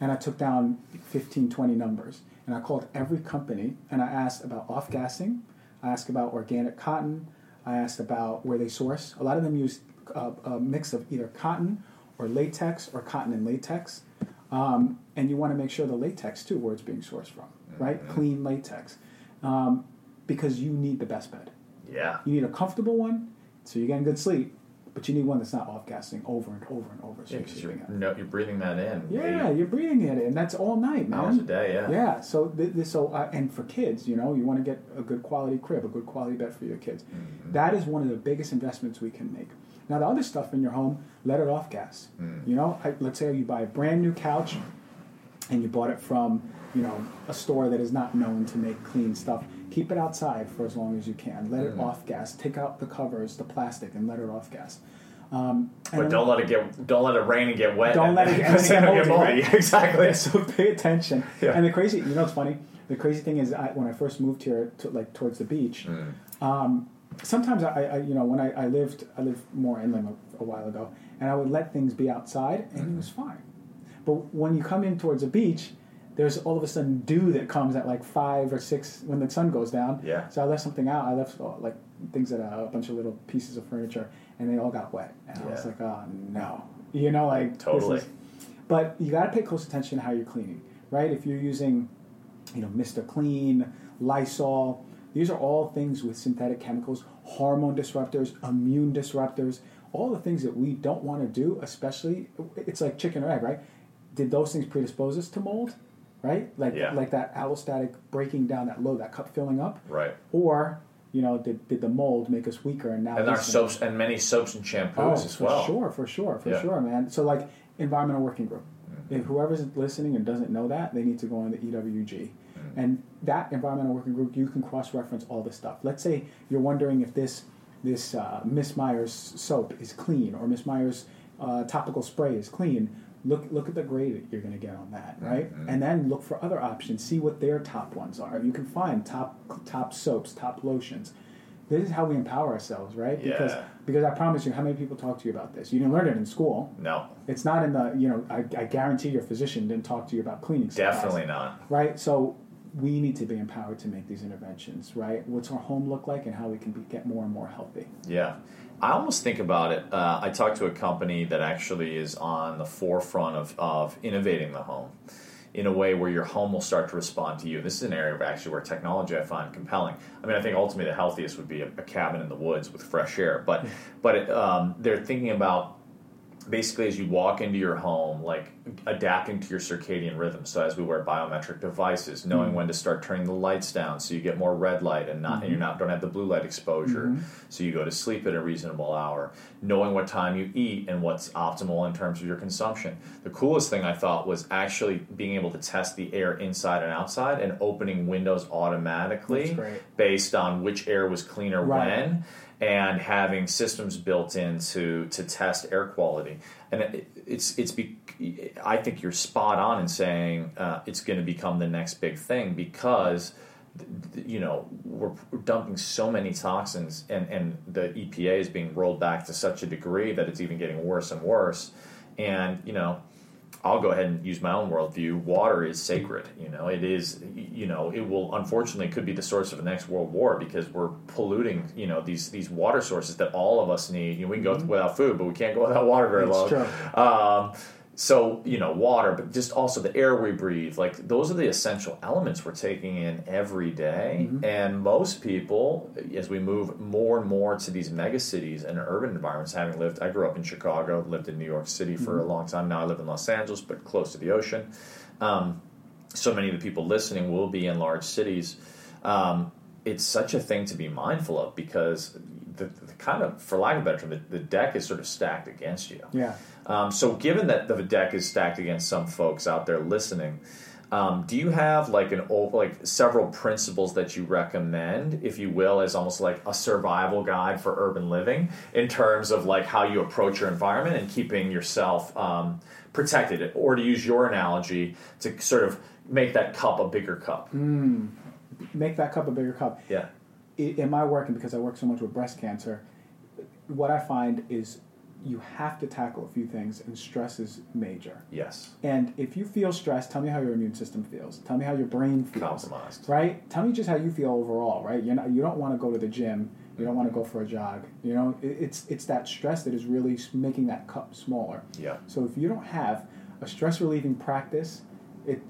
and I took down 15, 20 numbers, and I called every company and I asked about off-gassing, I asked about organic cotton. I asked about where they source. A lot of them use a mix of either cotton or latex or cotton and latex. And you want to make sure the latex, too, where it's being sourced from, right? Clean latex. Because you need the best bed. Yeah. You need a comfortable one, so you're getting good sleep, but you need one that's not off-gassing over and over and over. So you're breathing that in. Yeah, you're breathing it in. That's all night, man. Hours a day, yeah. Yeah, and for kids, you know, you want to get a good quality crib, a good quality bed for your kids. Mm-hmm. That is one of the biggest investments we can make. Now, the other stuff in your home, let it off-gas. Mm. You know, let's say you buy a brand-new couch, and you bought it from, you know, a store that is not known to make clean stuff. Keep it outside for as long as you can. Let it off-gas. Take out the covers, the plastic, and let it off-gas. But don't let it rain and get wet. Don't let it get moldy. Exactly. So pay attention. Yeah. And it's funny. The crazy thing is, when I first moved here, towards the beach, sometimes I lived more inland a while ago, and I would let things be outside, and it was fine. But when you come in towards a beach, there's all of a sudden dew that comes at like 5 or 6 when the sun goes down. Yeah. So I left something out. I left like things at a bunch of little pieces of furniture, and they all got wet. And I was like, oh, no. You know, like totally. But you got to pay close attention to how you're cleaning, right? If you're using, you know, Mr. Clean, Lysol, these are all things with synthetic chemicals, hormone disruptors, immune disruptors. all the things that we don't want to do, especially, it's like chicken or egg, right? Did those things predispose us to mold, right? Like that allostatic breaking down, that low, that cup filling up. Right. Or, you know, did the mold make us weaker? And now our soaps and many soaps and shampoos as well. For sure, man. So like Environmental Working Group. Mm-hmm. If whoever's listening and doesn't know that, they need to go on the EWG. Mm-hmm. And that Environmental Working Group, you can cross-reference all this stuff. Let's say you're wondering if this Miss Myers soap is clean or Miss Myers topical spray is clean. Look at the grade that you're going to get on that, right? Mm-hmm. And then look for other options. See what their top ones are. You can find top soaps, top lotions. This is how we empower ourselves, right? Yeah. Because I promise you, how many people talk to you about this? You didn't learn it in school. No. It's not in the, you know, I guarantee your physician didn't talk to you about cleaning supplies. Definitely not. Right? So we need to be empowered to make these interventions, right? What's our home look like and how we can get more and more healthy. Yeah. I almost think about it. I talked to a company that actually is on the forefront of innovating the home in a way where your home will start to respond to you. This is an area of actually where technology I find compelling. I mean, I think ultimately the healthiest would be a cabin in the woods with fresh air. But they're thinking about basically as you walk into your home, like adapting to your circadian rhythm. So as we wear biometric devices, knowing when to start turning the lights down so you get more red light and not, and you're not, don't have the blue light exposure. So you go to sleep at a reasonable hour, knowing what time you eat and what's optimal in terms of your consumption. The coolest thing I thought was actually being able to test the air inside and outside and opening windows automatically based on which air was cleaner when. And having systems built in to test air quality, and I think you're spot on in saying it's going to become the next big thing because you know we're dumping so many toxins, and the EPA is being rolled back to such a degree that it's even getting worse and worse. And you know, I'll go ahead and use my own worldview. Water is sacred. You know, it is, you know, it will, unfortunately, could be the source of the next world war because we're polluting, you know, these water sources that all of us need. You know, we can go without food, but we can't go without water very long. So, you know, water, but just also the air we breathe. Like, those are the essential elements we're taking in every day. And most people, as we move more and more to these megacities and urban environments, having lived, I grew up in Chicago, lived in New York City for a long time. Now I live in Los Angeles, but close to the ocean. So many of the people listening will be in large cities. It's such a thing to be mindful of because the kind of, for lack of a better term, the deck is sort of stacked against you. Yeah. So given that the deck is stacked against some folks out there listening, do you have like several principles that you recommend, if you will, as almost like a survival guide for urban living in terms of like how you approach your environment and keeping yourself protected, or to use your analogy, to sort of make that cup a bigger cup? Make that cup a bigger cup. Yeah. In my work, and because I work so much with breast cancer, what I find is you have to tackle a few things, and stress is major. Yes. And if you feel stressed, tell me how your immune system feels. Tell me how your brain feels. Compromised. Right? Tell me just how you feel overall, right? You don't want to go to the gym. You don't want to go for a jog. You know, it's that stress that is really making that cup smaller. Yeah. So if you don't have a stress-relieving practice,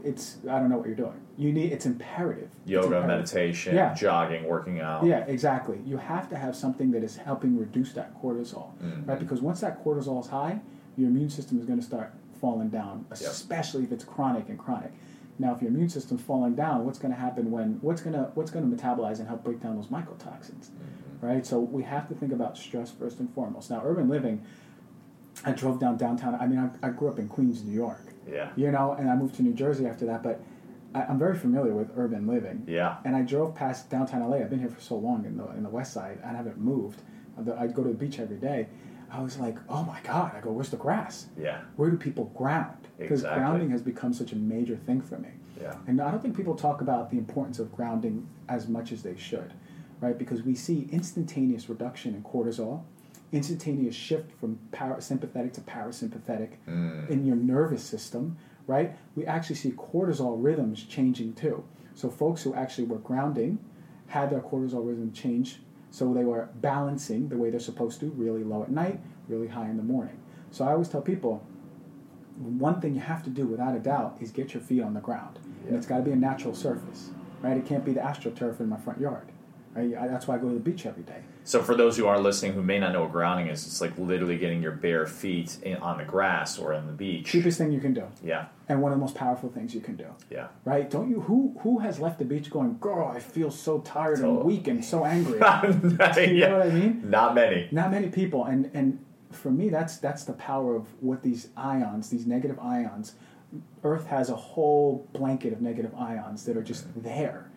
it's I don't know what you're doing. It's imperative. Yoga, meditation, jogging, working out. Yeah, exactly. You have to have something that is helping reduce that cortisol, right? Because once that cortisol is high, your immune system is going to start falling down, especially if it's chronic. Now, if your immune system's falling down, what's going to happen when? What's going to metabolize and help break down those mycotoxins, right? So we have to think about stress first and foremost. Now, urban living. I drove downtown. I mean, I grew up in Queens, New York. Yeah. You know, and I moved to New Jersey after that, but I'm very familiar with urban living. Yeah. And I drove past downtown LA. I've been here for so long in the West Side. I haven't moved. I'd go to the beach every day. I was like, oh my God. I go, where's the grass? Yeah. Where do people ground? Because grounding has become such a major thing for me. Yeah. And I don't think people talk about the importance of grounding as much as they should, right? Because we see instantaneous reduction in cortisol. Instantaneous shift from sympathetic to parasympathetic in your nervous system, right? We actually see cortisol rhythms changing too. So folks who actually were grounding had their cortisol rhythm change, so they were balancing the way they're supposed to, really low at night, really high in the morning. So I always tell people, one thing you have to do without a doubt is get your feet on the ground. Yeah. And it's got to be a natural surface, right? It can't be the astroturf in my front yard. That's why I go to the beach every day. So for those who are listening who may not know what grounding is, it's like literally getting your bare feet on the grass or on the beach. Cheapest thing you can do. Yeah. And one of the most powerful things you can do. Yeah. Right? Don't you? Who has left the beach going, girl, I feel so tired and weak and so angry. You know what I mean? Not many. Not many people. And for me, that's the power of what these ions, these negative ions, Earth has a whole blanket of negative ions that are just there.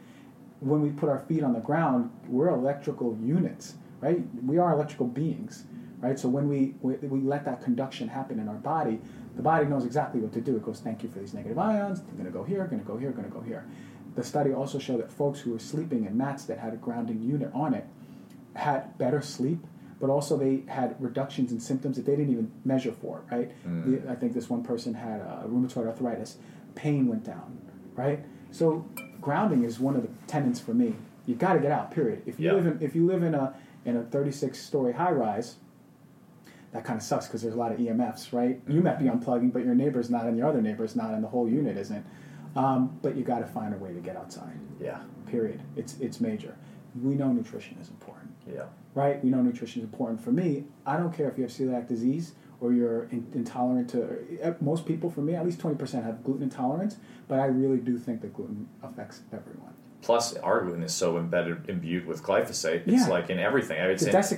When we put our feet on the ground, we're electrical units, right? We are electrical beings, right? So when we let that conduction happen in our body, the body knows exactly what to do. It goes, thank you for these negative ions. I'm going to go here, going to go here, going to go here. The study also showed that folks who were sleeping in mats that had a grounding unit on it had better sleep, but also they had reductions in symptoms that they didn't even measure for, right? Mm. I think this one person had rheumatoid arthritis. Pain went down, right? So grounding is one of the tenets for me. You got to get out, period. If you live in a 36-story high-rise, that kind of sucks because there's a lot of EMFs, right? Mm-hmm. You might be unplugging, but your neighbor's not, and your other neighbor's not, and the whole unit isn't. But you got to find a way to get outside. Yeah. Period. It's major. We know nutrition is important. Yeah. Right? We know nutrition is important. For me, I don't care if you have celiac disease or you're intolerant to... Most people, for me, at least 20% have gluten intolerance, but I really do think that gluten affects everyone. Plus, our gluten is so imbued with glyphosate. It's like in everything. I mean, it's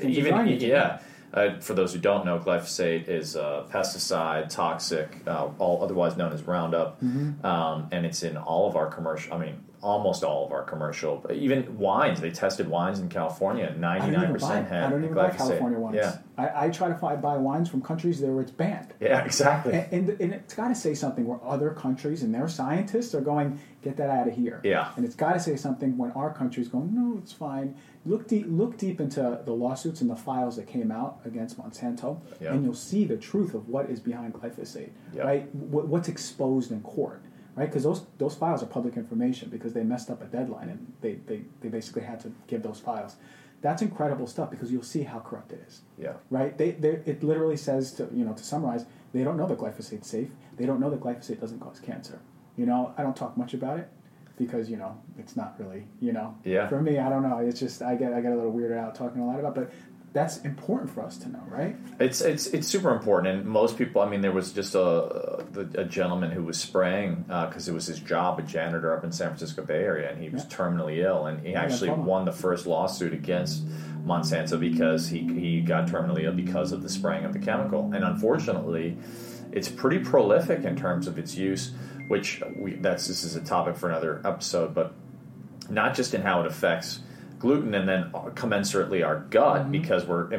even for those who don't know, glyphosate is a pesticide, toxic, all otherwise known as Roundup, mm-hmm. And it's in all of our commercial... I mean, almost all of our commercial... Even wines. They tested wines in California. 99% had glyphosate. I don't even buy California wines. Yeah. I try to buy wines from countries that where it's banned. Yeah, exactly. And it's got to say something where other countries and their scientists are going, get that out of here. Yeah. And it's got to say something when our country's going, no, it's fine. Look deep into the lawsuits and the files that came out against Monsanto, and you'll see the truth of what is behind glyphosate, right? What's exposed in court, right? Because those files are public information because they messed up a deadline and they basically had to give those files. That's incredible stuff because you'll see how corrupt it is. Yeah. Right? It literally says, to summarize, they don't know that glyphosate's safe. They don't know that glyphosate doesn't cause cancer. I don't talk much about it because, it's not really, For me, I don't know. It's just I get a little weirded out talking a lot about it, but that's important for us to know, right? It's super important, and most people. I mean, there was just a gentleman who was spraying because it was his job, a janitor up in San Francisco Bay Area, and he was terminally ill, and he actually won the first lawsuit against Monsanto because he got terminally ill because of the spraying of the chemical, and unfortunately, it's pretty prolific in terms of its use, which this is a topic for another episode, but not just in how it affects gluten and then commensurately our gut, mm-hmm. because we're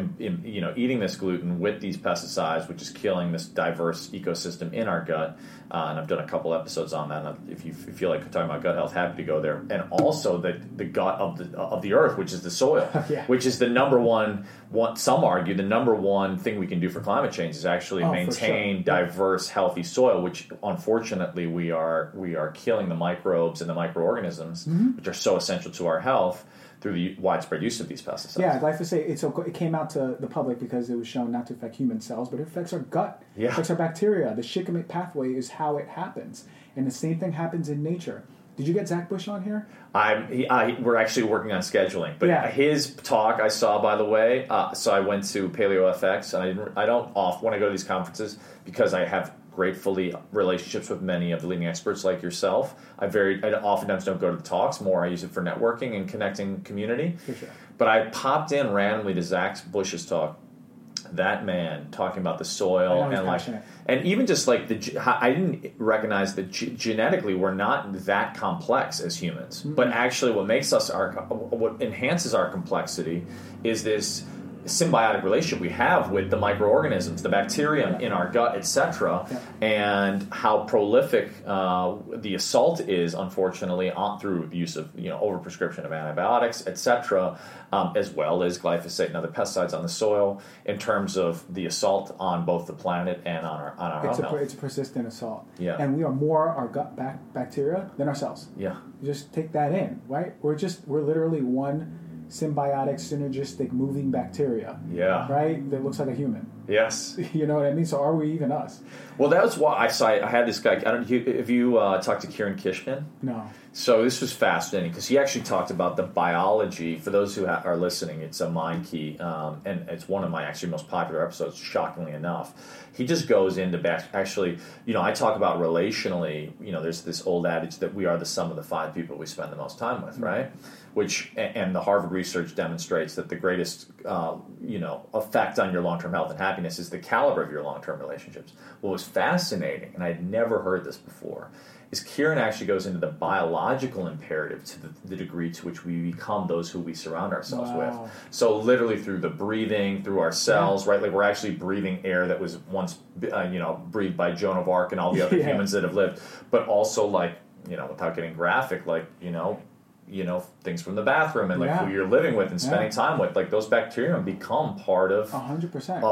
eating this gluten with these pesticides, which is killing this diverse ecosystem in our gut. And I've done a couple episodes on that. And if you feel like talking about gut health, happy to go there. And also the gut of the earth, which is the soil, which is the number one. Some argue the number one thing we can do for climate change is actually maintain diverse, healthy soil. Which unfortunately we are killing the microbes and the microorganisms, mm-hmm. which are so essential to our health, through the widespread use of these pesticides. Yeah, glyphosate, it came out to the public because it was shown not to affect human cells, but it affects our gut. Yeah. It affects our bacteria. The shikimate pathway is how it happens. And the same thing happens in nature. Did you get Zach Bush on here? We're actually working on scheduling. But his talk I saw, by the way, so I went to PaleoFX, and I don't want to go to these conferences because I have gratefully relationships with many of the leading experts like yourself. I oftentimes don't go to the talks more. I use it for networking and connecting community. For sure. But I popped in randomly to Zach Bush's talk. That man talking about the soil and even just like I didn't recognize that genetically we're not that complex as humans, mm-hmm. but actually what enhances our complexity is this symbiotic relationship we have with the microorganisms, the bacterium in our gut, etc., and how prolific the assault is, unfortunately, through the use of overprescription of antibiotics, etc., as well as glyphosate and other pesticides on the soil, in terms of the assault on both the planet and on our own health. It's a persistent assault, and we are more our gut bacteria than ourselves. Yeah, just take that in, right? We're literally one symbiotic, synergistic, moving bacteria. Yeah. Right? That looks like a human. Yes. You know what I mean? So are we even us? Well, that was why I had this guy. I don't know if you talked to Kieran Kishnan. No. So this was fascinating because he actually talked about the biology. For those who are listening, it's a Mind Key, and it's one of my actually most popular episodes, shockingly enough. He just goes into actually, you know, I talk about relationally, you know, there's this old adage that we are the sum of the five people we spend the most time with, mm-hmm. right? Which, and the Harvard research demonstrates that the greatest, you know, effect on your long-term health and happiness is the caliber of your long-term relationships. What was fascinating, and I'd never heard this before, is Kieran actually goes into the biological imperative to the degree to which we become those who we surround ourselves wow. with. So literally through the breathing, through our cells, yeah. right? Like we're actually breathing air that was once, you know, breathed by Joan of Arc and all the other yeah. humans that have lived, but also like, you know, without getting graphic, like, you know, things from the bathroom and like yeah. who you're living with and spending yeah. time with, like those bacteria become part of 100%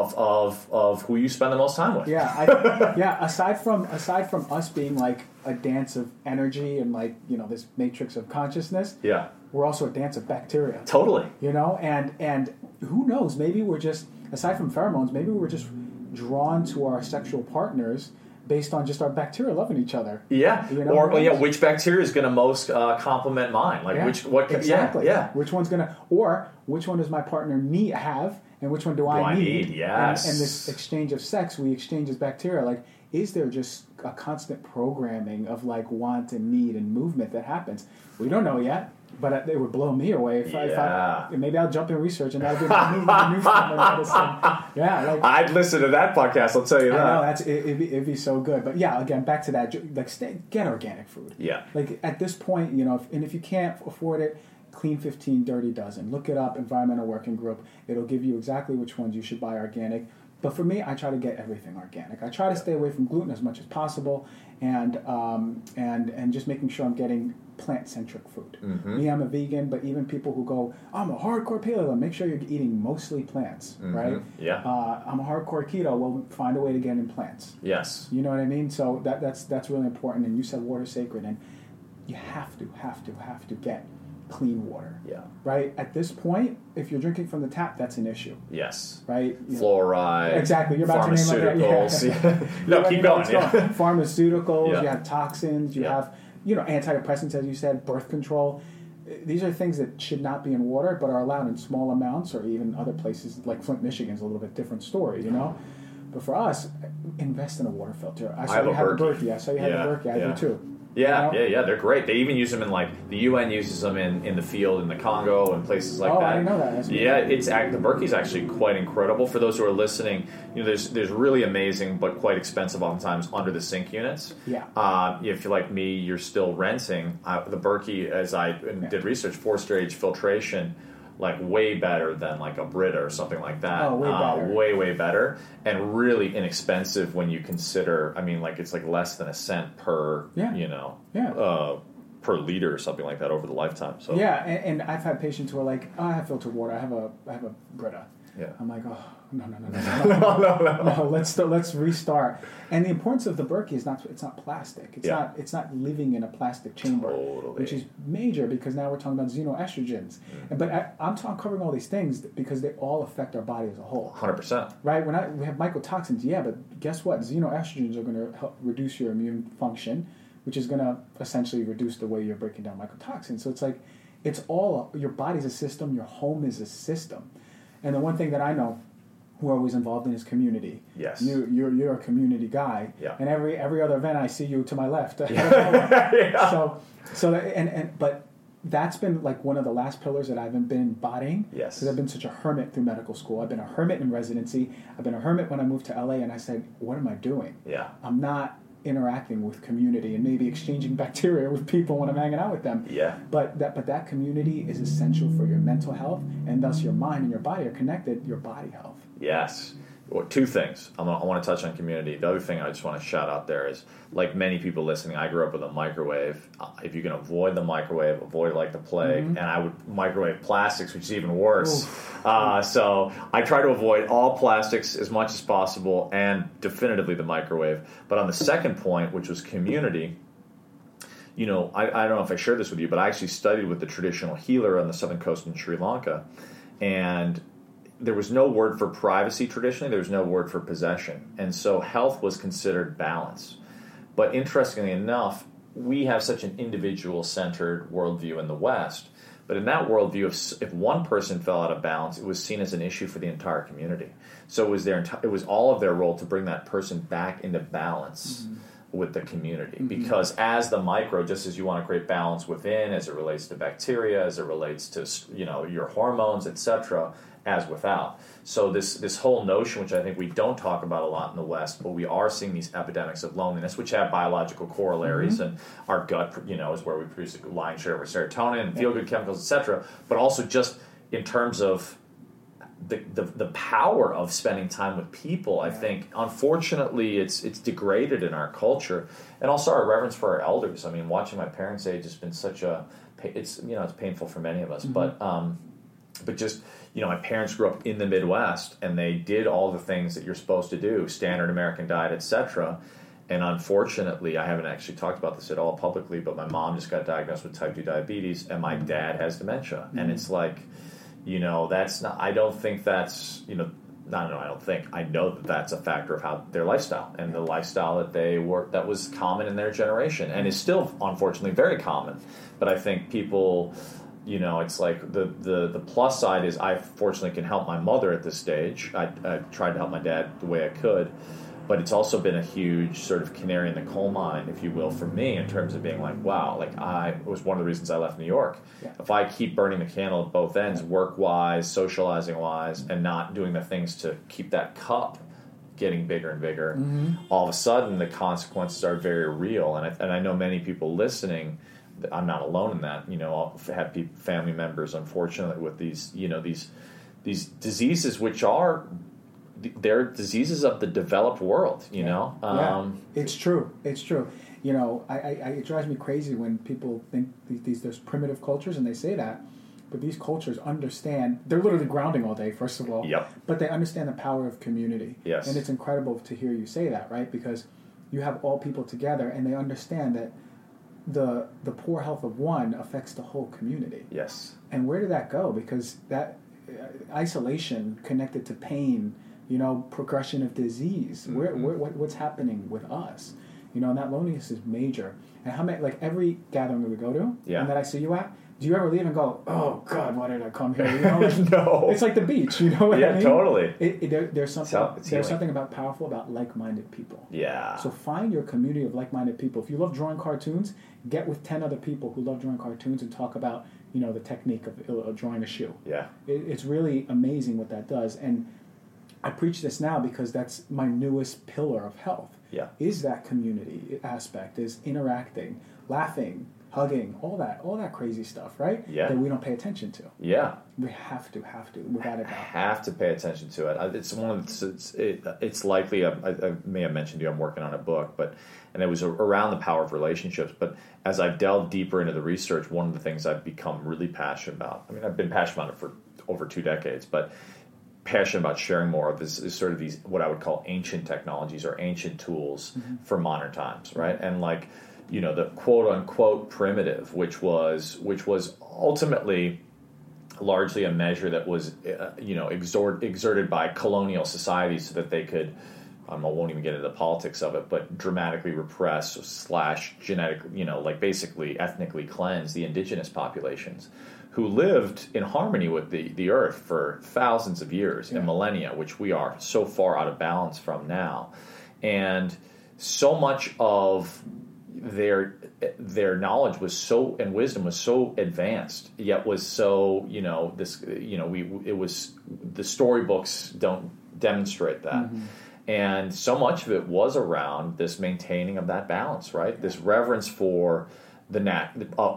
of who you spend the most time with. Yeah. Yeah. Aside from us being like a dance of energy and like, you know, this matrix of consciousness. Yeah. We're also a dance of bacteria. Totally. You know, and who knows, maybe we're just, aside from pheromones, maybe we're just drawn to our sexual partners based on just our bacteria loving each other. Yeah. You know, or yeah, which bacteria is going to most complement mine? Like yeah, which what can, exactly. Yeah, yeah. Which one's going to or which one does my partner need have and which one do I need? Yes. And this exchange of sex we exchange as bacteria. Like, is there just a constant programming of like want and need and movement that happens? We don't know yet. But it would blow me away if, yeah. if I maybe I'll jump in research and I'll do a new form of medicine. Yeah, like, I'd listen to that podcast. I'll tell you that. I know it'd be so good. But yeah, again, back to that. Like, get organic food. Yeah. Like at this point, you know, if you can't afford it, Clean 15, Dirty Dozen. Look it up. Environmental Working Group. It'll give you exactly which ones you should buy organic. But for me, I try to get everything organic. I try to stay away from gluten as much as possible, and just making sure I'm getting plant-centric food. Mm-hmm. Me, I'm a vegan, but even people who go, I'm a hardcore paleo, make sure you're eating mostly plants, mm-hmm. right? Yeah. I'm a hardcore keto, well, find a way to get in plants. Yes. You know what I mean? So that's really important. And you said water's sacred, and you have to get clean water. Yeah. Right? At this point, if you're drinking from the tap, that's an issue. Yes. Right? You fluoride. Know. Exactly. You're about pharmaceuticals. To name like that. Yeah. No, keep going. Yeah. Pharmaceuticals, yeah. You have toxins, you yeah. have, you know, antidepressants, as you said, birth control. These are things that should not be in water but are allowed in small amounts, or even other places like Flint, Michigan is a little bit different story, you know? But for us, invest in a water filter. I saw you have a Berkey. I saw you have a Berkey. I do too. Yeah, you know? They're great. They even use them in, like, the UN uses them in the field in the Congo and places like that. Oh, I didn't know that. Yeah, the Berkey's actually quite incredible. For those who are listening, you know, there's really amazing but quite expensive, oftentimes, under-the-sink units. Yeah. If you're like me, you're still renting. The Berkey, as I did research, four-stage filtration, like way better than like a Brita or something like that. Oh, way better. Way better, and really inexpensive when you consider. I mean, like it's like less than a cent per, you know, per liter or something like that over the lifetime. So yeah, and I've had patients who are like, I have filtered water. I have a Brita. Yeah. I'm like, oh no. Let's restart. And the importance of the Berkey is it's not plastic. It's not living in a plastic chamber, totally. Which is major because now we're talking about xenoestrogens. Mm-hmm. But I'm covering all these things because they all affect our body as a whole. 100%. Right? We have mycotoxins, yeah, but guess what? Xenoestrogens are going to help reduce your immune function, which is going to essentially reduce the way you're breaking down mycotoxins. So it's like it's all your body's a system, your home is a system. And the one thing that I know, who are always involved in his community. Yes. You're a community guy. Yeah. And every other event I see you to my left. Yeah. yeah. So but that's been like one of the last pillars that I've been embodying. Yes. Because I've been such a hermit through medical school. I've been a hermit in residency. I've been a hermit when I moved to LA, and I said, what am I doing? Yeah. I'm not interacting with community and maybe exchanging bacteria with people when I'm hanging out with them. Yeah. But that community is essential for your mental health, and thus your mind and your body are connected, your body health. Yes. Well, two things. I want to touch on community. The other thing I just want to shout out there is, like many people listening, I grew up with a microwave. If you can avoid the microwave, avoid like the plague. Mm-hmm. And I would microwave plastics, which is even worse. So I try to avoid all plastics as much as possible, and definitively the microwave. But on the second point, which was community, you know, I don't know if I shared this with you, but I actually studied with the traditional healer on the southern coast in Sri Lanka, and there was no word for privacy traditionally. There was no word for possession. And so health was considered balance. But interestingly enough, we have such an individual-centered worldview in the West. But in that worldview, if one person fell out of balance, it was seen as an issue for the entire community. So it was all of their role to bring that person back into balance with the community. Mm-hmm. Because as the micro, just as you want to create balance within, as it relates to bacteria, as it relates to, you know, your hormones, etc., as without. So this whole notion, which I think we don't talk about a lot in the West, but we are seeing these epidemics of loneliness, which have biological corollaries, and our gut, you know, is where we produce a lion's share of our serotonin and feel-good chemicals, etc. But also just in terms of the power of spending time with people, I think, unfortunately, it's degraded in our culture, and also our reverence for our elders. I mean, watching my parents age has been such a, it's painful for many of us, but just, you know, my parents grew up in the Midwest, and they did all the things that you're supposed to do, standard American diet, etc. And unfortunately, I haven't actually talked about this at all publicly, but my mom just got diagnosed with type 2 diabetes, and my dad has dementia. Mm-hmm. And it's like, you know, that's not, I don't think that's, you know, I know that that's a factor of how their lifestyle and the lifestyle that they were, that was common in their generation and is still, unfortunately, very common. But I think people, you know, it's like the plus side is I fortunately can help my mother at this stage. I tried to help my dad the way I could, but it's also been a huge sort of canary in the coal mine, if you will, for me in terms of being like, wow, like it was one of the reasons I left New York. Yeah. If I keep burning the candle at both ends, work-wise, socializing-wise, and not doing the things to keep that cup getting bigger and bigger, all of a sudden the consequences are very real. And I know many people listening, I'm not alone in that. You know, I'll have family members, unfortunately, with these, you know, these diseases, which are, they're diseases of the developed world, you know? It's true. You know, it drives me crazy when people think there's primitive cultures, and they say that, but these cultures understand, they're literally grounding all day, first of all, but they understand the power of community. Yes. And it's incredible to hear you say that, right? Because you have all people together, and they understand that the poor health of one affects the whole community. Yes. And where did that go? Because that isolation connected to pain, you know, progression of disease. What's happening with us? You know, and that loneliness is major. And how many, like every gathering we go to, and that I see you at, do you ever leave and go, oh God, why did I come here? You know, like, no. It's like the beach, you know what I mean? Yeah, totally. There's something about powerful about like-minded people. Yeah. So find your community of like-minded people. If you love drawing cartoons, get with 10 other people who love drawing cartoons and talk about, you know, the technique of drawing a shoe. Yeah. It's really amazing what that does. And I preach this now because that's my newest pillar of health. Yeah. Is that community aspect, is interacting, laughing, hugging, all that crazy stuff, right? Yeah. That we don't pay attention to. Yeah. We have to, without a doubt. Have to pay attention to it. It's one of it's likely, I may have mentioned to you, I'm working on a book, and it was around the power of relationships. But as I've delved deeper into the research, one of the things I've become really passionate about, I mean, I've been passionate about it for over 2 decades, but passionate about sharing more of is sort of these, what I would call ancient technologies or ancient tools for modern times, right? And like, you know, the quote-unquote primitive, which was ultimately largely a measure that was, you know, exerted by colonial societies so that they could, I won't even get into the politics of it, but dramatically repress / genetic, you know, like basically ethnically cleanse the indigenous populations who lived in harmony with the earth for thousands of years and millennia, which we are so far out of balance from now. And so much of their knowledge was so, and wisdom was so advanced, yet was so, you know, this, you know, the storybooks don't demonstrate that. Mm-hmm. And so much of it was around this maintaining of that balance, right? Yeah. This reverence for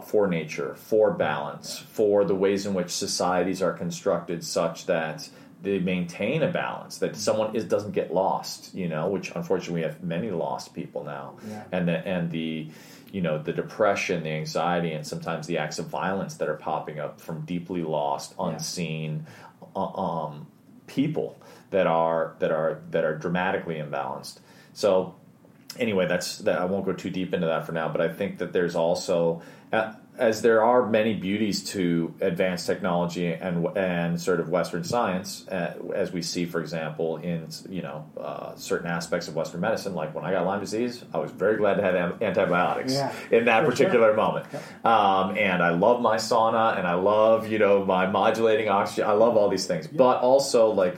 for nature, for balance, for the ways in which societies are constructed such that they maintain a balance, that someone doesn't get lost, you know, which unfortunately we have many lost people now. Yeah. And the you know, the depression, the anxiety, and sometimes the acts of violence that are popping up from deeply lost, unseen people that are dramatically imbalanced. So anyway, I won't go too deep into that for now, but I think that there's also, as there are many beauties to advanced technology and sort of Western science, as we see, for example, in certain aspects of Western medicine. Like when I got Lyme disease, I was very glad to have antibiotics in that particular moment. Yep. And I love my sauna, and I love my modulating oxygen. I love all these things, but also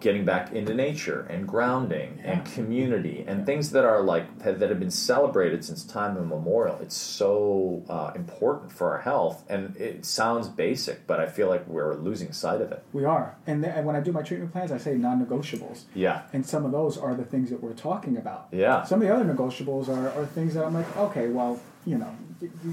getting back into nature and grounding and community and things that are that have been celebrated since time immemorial. It's so important for our health, and it sounds basic, but I feel like we're losing sight of it. We are, and when I do my treatment plans, I say non-negotiables. Yeah, and some of those are the things that we're talking about. Yeah, some of the other negotiables are things that I'm like, okay, well,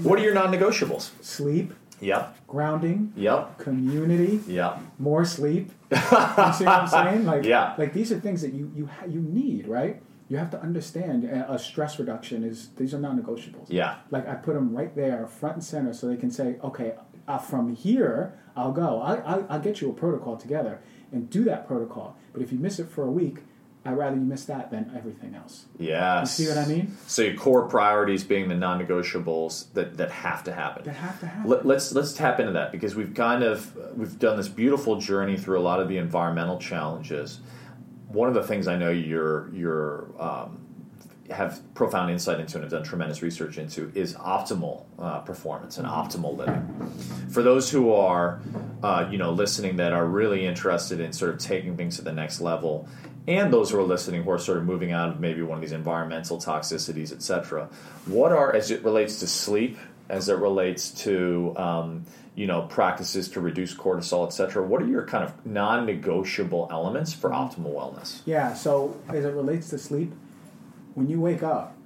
what are your non-negotiables? Sleep. Yep. Grounding. Yep. Community. Yep. More sleep. You see what I'm saying? These are things that you need, right? You have to understand a stress reduction these are non-negotiables. Yeah. I put them right there, front and center, so they can say, okay, from here, I'll go. I'll get you a protocol together and do that protocol. But if you miss it for a week, I'd rather you miss that than everything else. Yes. You see what I mean? So your core priorities being the non-negotiables that have to happen. That have to happen. Let's tap into that, because we've done this beautiful journey through a lot of the environmental challenges. One of the things I know you're have profound insight into and have done tremendous research into is optimal performance and optimal living. For those who are listening that are really interested in sort of taking things to the next level, and those who are listening who are sort of moving out of maybe one of these environmental toxicities, et cetera, what are, as it relates to sleep, as it relates to practices to reduce cortisol, et cetera, what are your kind of non-negotiable elements for optimal wellness? Yeah, so as it relates to sleep, when you wake up,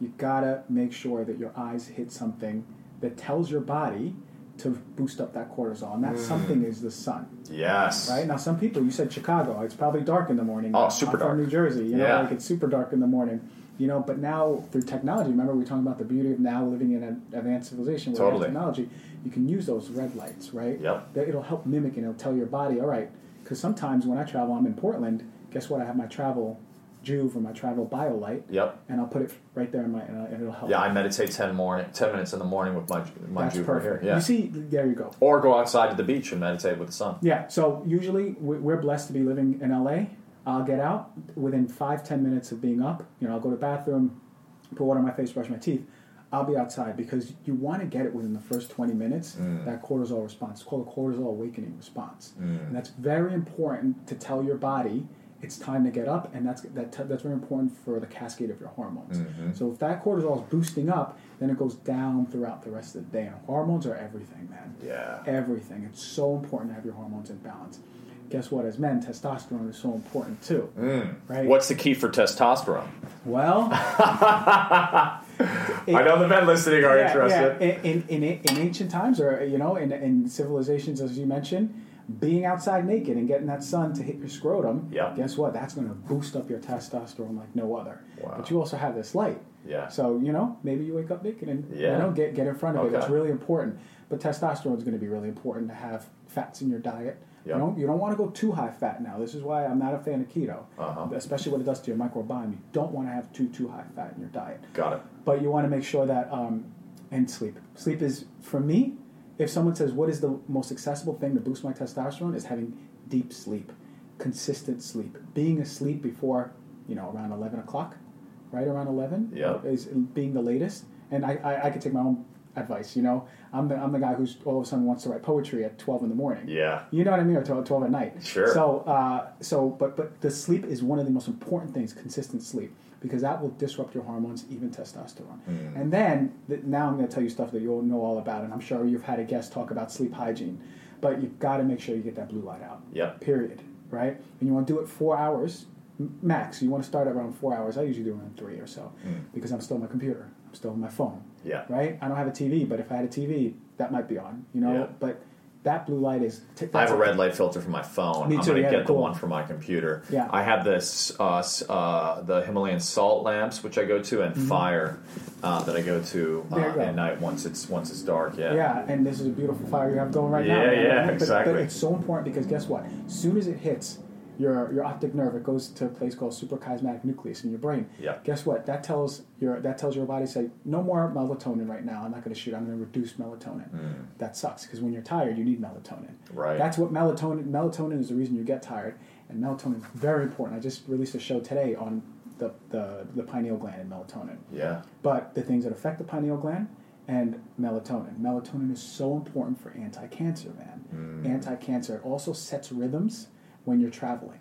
you gotta make sure that your eyes hit something that tells your body to boost up that cortisol, and that something is the sun. Yes. Right? Now, some people, you said Chicago, it's probably dark in the morning. Oh, super dark. I'm from New Jersey, it's super dark in the morning. But now, through technology, remember we were talking about the beauty of now living in an advanced civilization with technology, you can use those red lights, right? Yep. It'll help mimic, and it'll tell your body, all right, because sometimes when I travel, I'm in Portland, guess what, I have my travel Juve or my travel BioLite. Yep. And I'll put it right there in my, and it'll help. Yeah, I meditate 10 minutes in the morning with my Juve right here. Yeah. You see, there you go. Or go outside to the beach and meditate with the sun. Yeah, so usually we're blessed to be living in LA. I'll get out within 5-10 minutes of being up. I'll go to the bathroom, put water on my face, brush my teeth. I'll be outside, because you want to get it within the first 20 minutes, that cortisol response. It's called a cortisol awakening response. And that's very important to tell your body it's time to get up, and that's very important for the cascade of your hormones. Mm-hmm. So if that cortisol is boosting up, then it goes down throughout the rest of the day. And hormones are everything, man. Yeah. Everything. It's so important to have your hormones in balance. Guess what? As men, testosterone is so important too. Mm. Right? What's the key for testosterone? Well, I know the men listening are interested. Yeah. In ancient times, or in civilizations, as you mentioned, being outside naked and getting that sun to hit your scrotum, guess what? That's going to boost up your testosterone like no other. Wow. But you also have this light. Yeah. So, maybe you wake up naked and get in front of it. It's really important. But testosterone is going to be really important to have fats in your diet. Yep. You don't want to go too high fat now. This is why I'm not a fan of keto, especially what it does to your microbiome. You don't want to have too high fat in your diet. Got it. But you want to make sure that, and sleep. Sleep is, for me, if someone says, what is the most accessible thing to boost my testosterone, is having deep sleep, consistent sleep. Being asleep before, around 11 o'clock, right around 11 is being the latest. And I could take my own advice, I'm the guy who's all of a sudden wants to write poetry at 12 in the morning. Yeah. You know what I mean? Or 12 at night. Sure. So, but the sleep is one of the most important things, consistent sleep, because that will disrupt your hormones, even testosterone. Mm. And then, now I'm going to tell you stuff that you'll know all about, and I'm sure you've had a guest talk about sleep hygiene, but you've got to make sure you get that blue light out. Yep. Period. Right? And you want to do it 4 hours max. You want to start at around 4 hours. I usually do around 3 or so, because I'm still on my computer. I'm still on my phone. Yeah. Right? I don't have a TV, but if I had a TV, that might be on, Yeah. But that blue light is... I have a red light filter for my phone. Me too, I'm going to get the one for my computer. Yeah. I have this the Himalayan salt lamps, which I go to, and fire that I go to at night once it's dark. Yeah. Yeah, and this is a beautiful fire you have going right now. Yeah, exactly. But it's so important, because guess what? As soon as it hits, your optic nerve. It goes to a place called suprachiasmatic nucleus in your brain. Yeah. Guess what? That tells your body, say, no more melatonin right now. I'm not going to shoot. I'm going to reduce melatonin. Mm. That sucks, because when you're tired, you need melatonin. Right. That's what melatonin is the reason you get tired. And melatonin is very important. I just released a show today on the pineal gland and melatonin. Yeah. But the things that affect the pineal gland and melatonin. Melatonin is so important for anti-cancer, man. Mm. Anti-cancer. It also sets rhythms when you're traveling,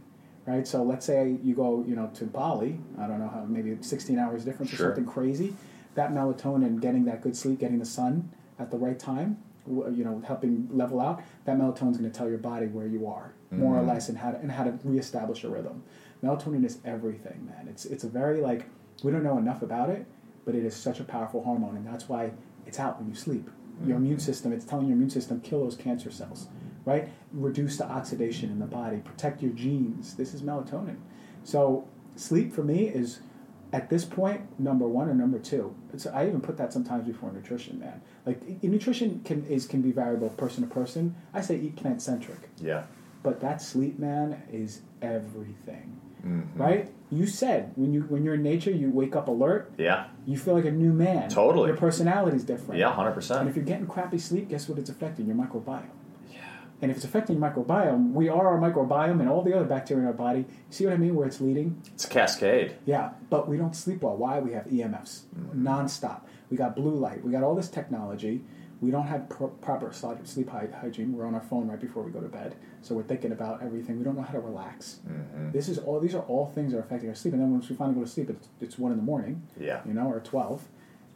right? So let's say you go, to Bali. I don't know how, maybe 16 hours difference, sure, or something crazy. That melatonin, getting that good sleep, getting the sun at the right time, helping level out. That melatonin's going to tell your body where you are, more or less, and how to reestablish a rhythm. Melatonin is everything, man. It's a very, we don't know enough about it, but it is such a powerful hormone, and that's why it's out when you sleep. Your immune system, it's telling your immune system, kill those cancer cells, right? Reduce the oxidation in the body, protect your genes. This is melatonin. So sleep for me is, at this point, number one or number two. I even put that sometimes before nutrition, man. Nutrition can be variable person to person. I say eat plant-centric. Yeah. But that sleep, man, is everything, right? You said when you're in nature, you wake up alert. Yeah. You feel like a new man. Totally. Your personality's different. Yeah, 100%. And if you're getting crappy sleep, guess what it's affecting? Your microbiome. Yeah. And if it's affecting your microbiome, we are our microbiome and all the other bacteria in our body. You see what I mean? Where it's leading? It's a cascade. Yeah, but we don't sleep well. Why? We have EMFs nonstop. We got blue light. We got all this technology. We don't have proper sleep hygiene. We're on our phone right before we go to bed, so we're thinking about everything. We don't know how to relax. This is all. These are all things that are affecting our sleep. And then once we finally go to sleep, it's 1 a.m. Yeah. Or 12,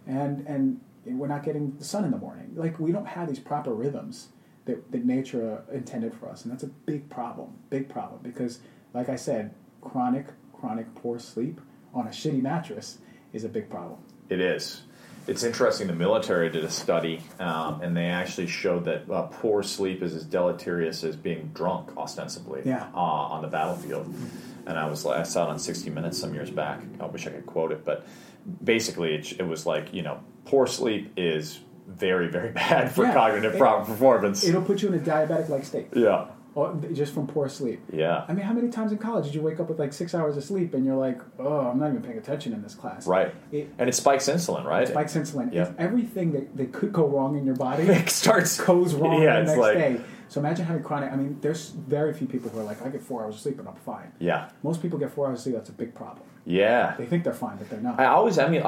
and we're not getting the sun in the morning. We don't have these proper rhythms that nature intended for us, and that's a big problem. Because, like I said, chronic poor sleep on a shitty mattress is a big problem. It is. It's interesting, the military did a study, and they actually showed that poor sleep is as deleterious as being drunk, ostensibly, on the battlefield. And I saw it on 60 Minutes some years back. I wish I could quote it, but basically it was poor sleep is very, very bad for cognitive performance. It'll put you in a diabetic-like state. Yeah. Or just from poor sleep. Yeah. I mean, how many times in college did you wake up with 6 hours of sleep and you're like, oh, I'm not even paying attention in this class? Right. It spikes insulin, right? It spikes insulin. Yeah. Everything that could go wrong in your body goes wrong the next day. So imagine having chronic. I mean, there's very few people who are like, I get 4 hours of sleep and I'm fine. Yeah. Most people get 4 hours of sleep. That's a big problem. Yeah. They think they're fine, but they're not. I always envied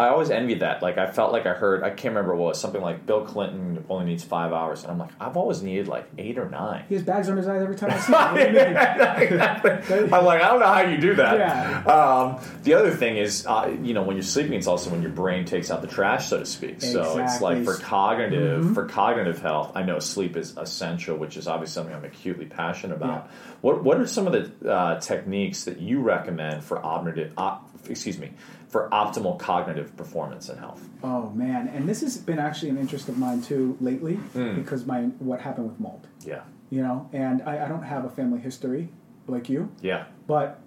that. I felt like I heard, I can't remember what it was, something like Bill Clinton only needs 5 hours. And I'm like, I've always needed 8 or 9. He has bags under his eyes every time I see him. I'm like, I don't know how you do that. Yeah. The other thing is, when you're sleeping, it's also when your brain takes out the trash, so to speak. Exactly. So it's for cognitive health, I know sleep is essential, which is obviously something I'm acutely passionate about. Yeah. What are some of the techniques that you recommend for optimal cognitive performance and health? Oh, man. And this has been actually an interest of mine, too, lately, because what happened with mold. Yeah. And I don't have a family history like you. Yeah. But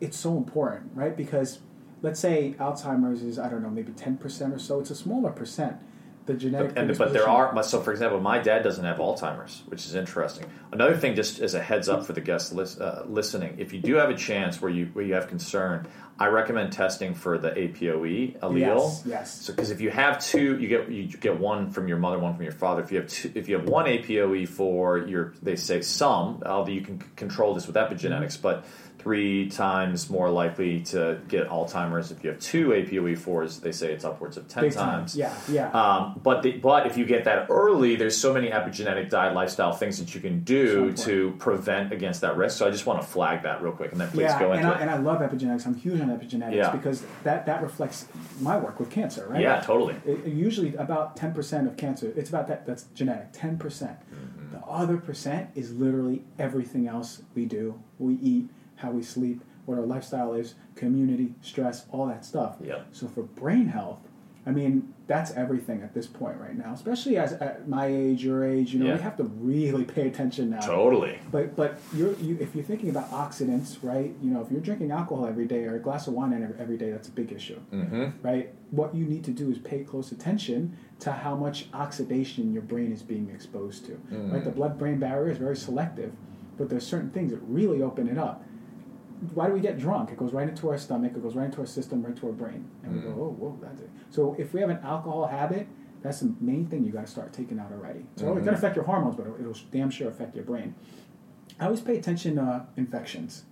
it's so important, right? Because let's say Alzheimer's is, I don't know, maybe 10% or so. It's a smaller percent. The genetic predisposition. But there are, so for example, my dad doesn't have Alzheimer's, which is interesting. Another thing, just as a heads up for the guests listening, if you do have a chance where you have concern, I recommend testing for the APOE allele. Yes. So because if you have two, you get one from your mother, one from your father. If you have two, if you have one APOE for your, they say some, although you can control this with epigenetics, but 3 times more likely to get Alzheimer's if you have 2 APOE4s. They say it's upwards of 10 times. Yeah. But if you get that early, there's so many epigenetic diet lifestyle things that you can do to prevent against that risk. So I just want to flag that real quick, and then please go into it. And I love epigenetics. I'm huge on epigenetics because that reflects my work with cancer, right? Yeah, totally. Usually about 10% of cancer, it's about that. That's genetic, 10%. Mm-hmm. The other percent is literally everything else we do, we eat, how we sleep, what our lifestyle is, community, stress, all that stuff. Yep. So for brain health, I mean, that's everything at this point right now, especially as at my age, your age, we have to really pay attention now. Totally. But you if you're thinking about oxidants, right, if you're drinking alcohol every day or a glass of wine every day, that's a big issue, right? What you need to do is pay close attention to how much oxidation your brain is being exposed to. Right? The blood-brain barrier is very selective, but there's certain things that really open it up. why do we get drunk? It goes right into our stomach, it goes right into our system, right to our brain. And we go, oh, whoa, that's it. So if we have an alcohol habit, that's the main thing you got to start taking out already. So it can affect your hormones, but it'll damn sure affect your brain. I always pay attention to infections.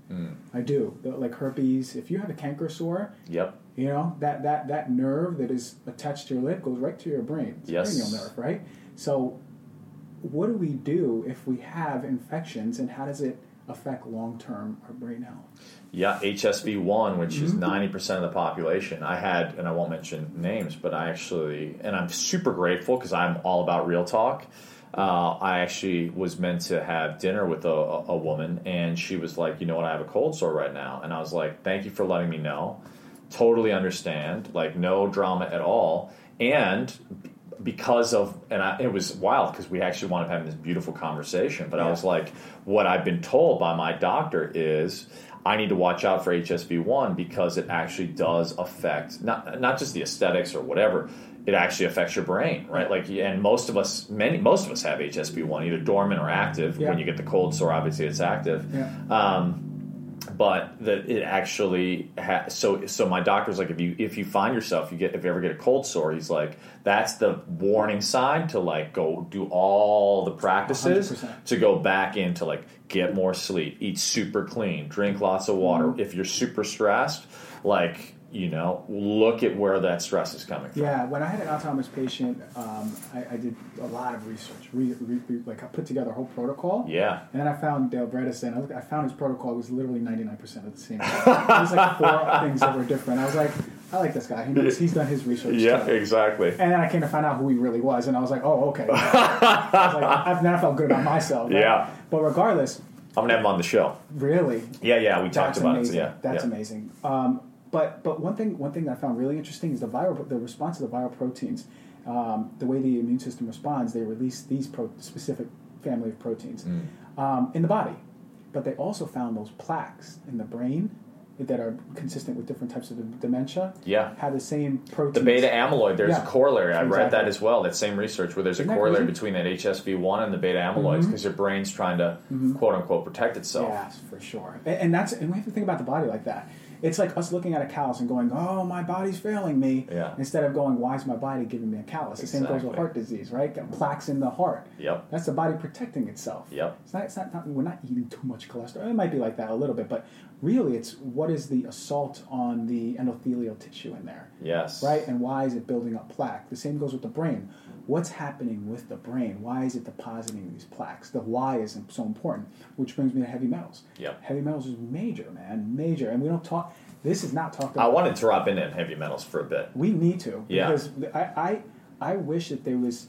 I do. Like herpes. If you have a canker sore, you know, that nerve that is attached to your lip goes right to your brain. It's a cranial nerve, right? So what do we do if we have infections, and how does it affect long-term our brain health? Yeah, HSV1, which is 90% of the population. I had, and I won't mention names, but I actually, and I'm super grateful because I'm all about real talk. I actually was meant to have dinner with a woman, and she was like, you know what, I have a cold sore right now. And I was like, thank you for letting me know. Totally understand. Like, no drama at all. And because of, it was wild because we actually wound up having this beautiful conversation, but I was like, what I've been told by my doctor is I need to watch out for HSV1 because it actually does affect not just the aesthetics or whatever, it actually affects your brain, right? Like, and most of us have HSV1, either dormant or active. When you get the cold sore, obviously it's active. But that it actually so my doctor's like, if you find yourself, if you ever get a cold sore, he's like, that's the warning sign to like go do all the practices 100%. To go back into like get more sleep, eat super clean, drink lots of water. If you're super stressed, like, you know, look at where that stress is coming from. Yeah, when I had an Alzheimer's patient, I did a lot of research. I put together a whole protocol. Yeah. And then I found Dale Bredesen. I found his protocol was literally 99% of the same. It was like four things that were different. I was like, I like this guy. He knows, he's done his research. Yeah, too. Exactly. And then I came to find out who he really was, and I was like, oh, okay. I was like, I've now felt good about myself. Yeah. But regardless, I'm gonna have him on the show. Really? Yeah. We talked about it. Yeah. That's amazing. But one thing I found really interesting is the response to the viral proteins, the way the immune system responds. They release these specific family of proteins in the body, but they also found those plaques in the brain that are consistent with different types of dementia. Yeah, have the same protein. The beta amyloid. There's a corollary. I read that as well. That same research where there's a corollary between that HSV1 and the beta amyloids because your brain's trying to quote unquote protect itself. Yes, for sure. And we have to think about the body like that. It's like us looking at a callus and going, oh, my body's failing me, instead of going, why is my body giving me a callus? Exactly. The same goes with heart disease, right? Got plaques in the heart. Yep. That's the body protecting itself. Yep. It's not we're not eating too much cholesterol. It might be like that a little bit, but really it's what is the assault on the endothelial tissue in there? Yes. Right? And why is it building up plaque? The same goes with the brain. What's happening with the brain? Why is it depositing these plaques? The why is so important, which brings me to heavy metals. Yep. Heavy metals is major, man, major. And we don't talk... This is not talked about. I wanted to drop in heavy metals for a bit. We need to. Yeah. Because I wish that there was...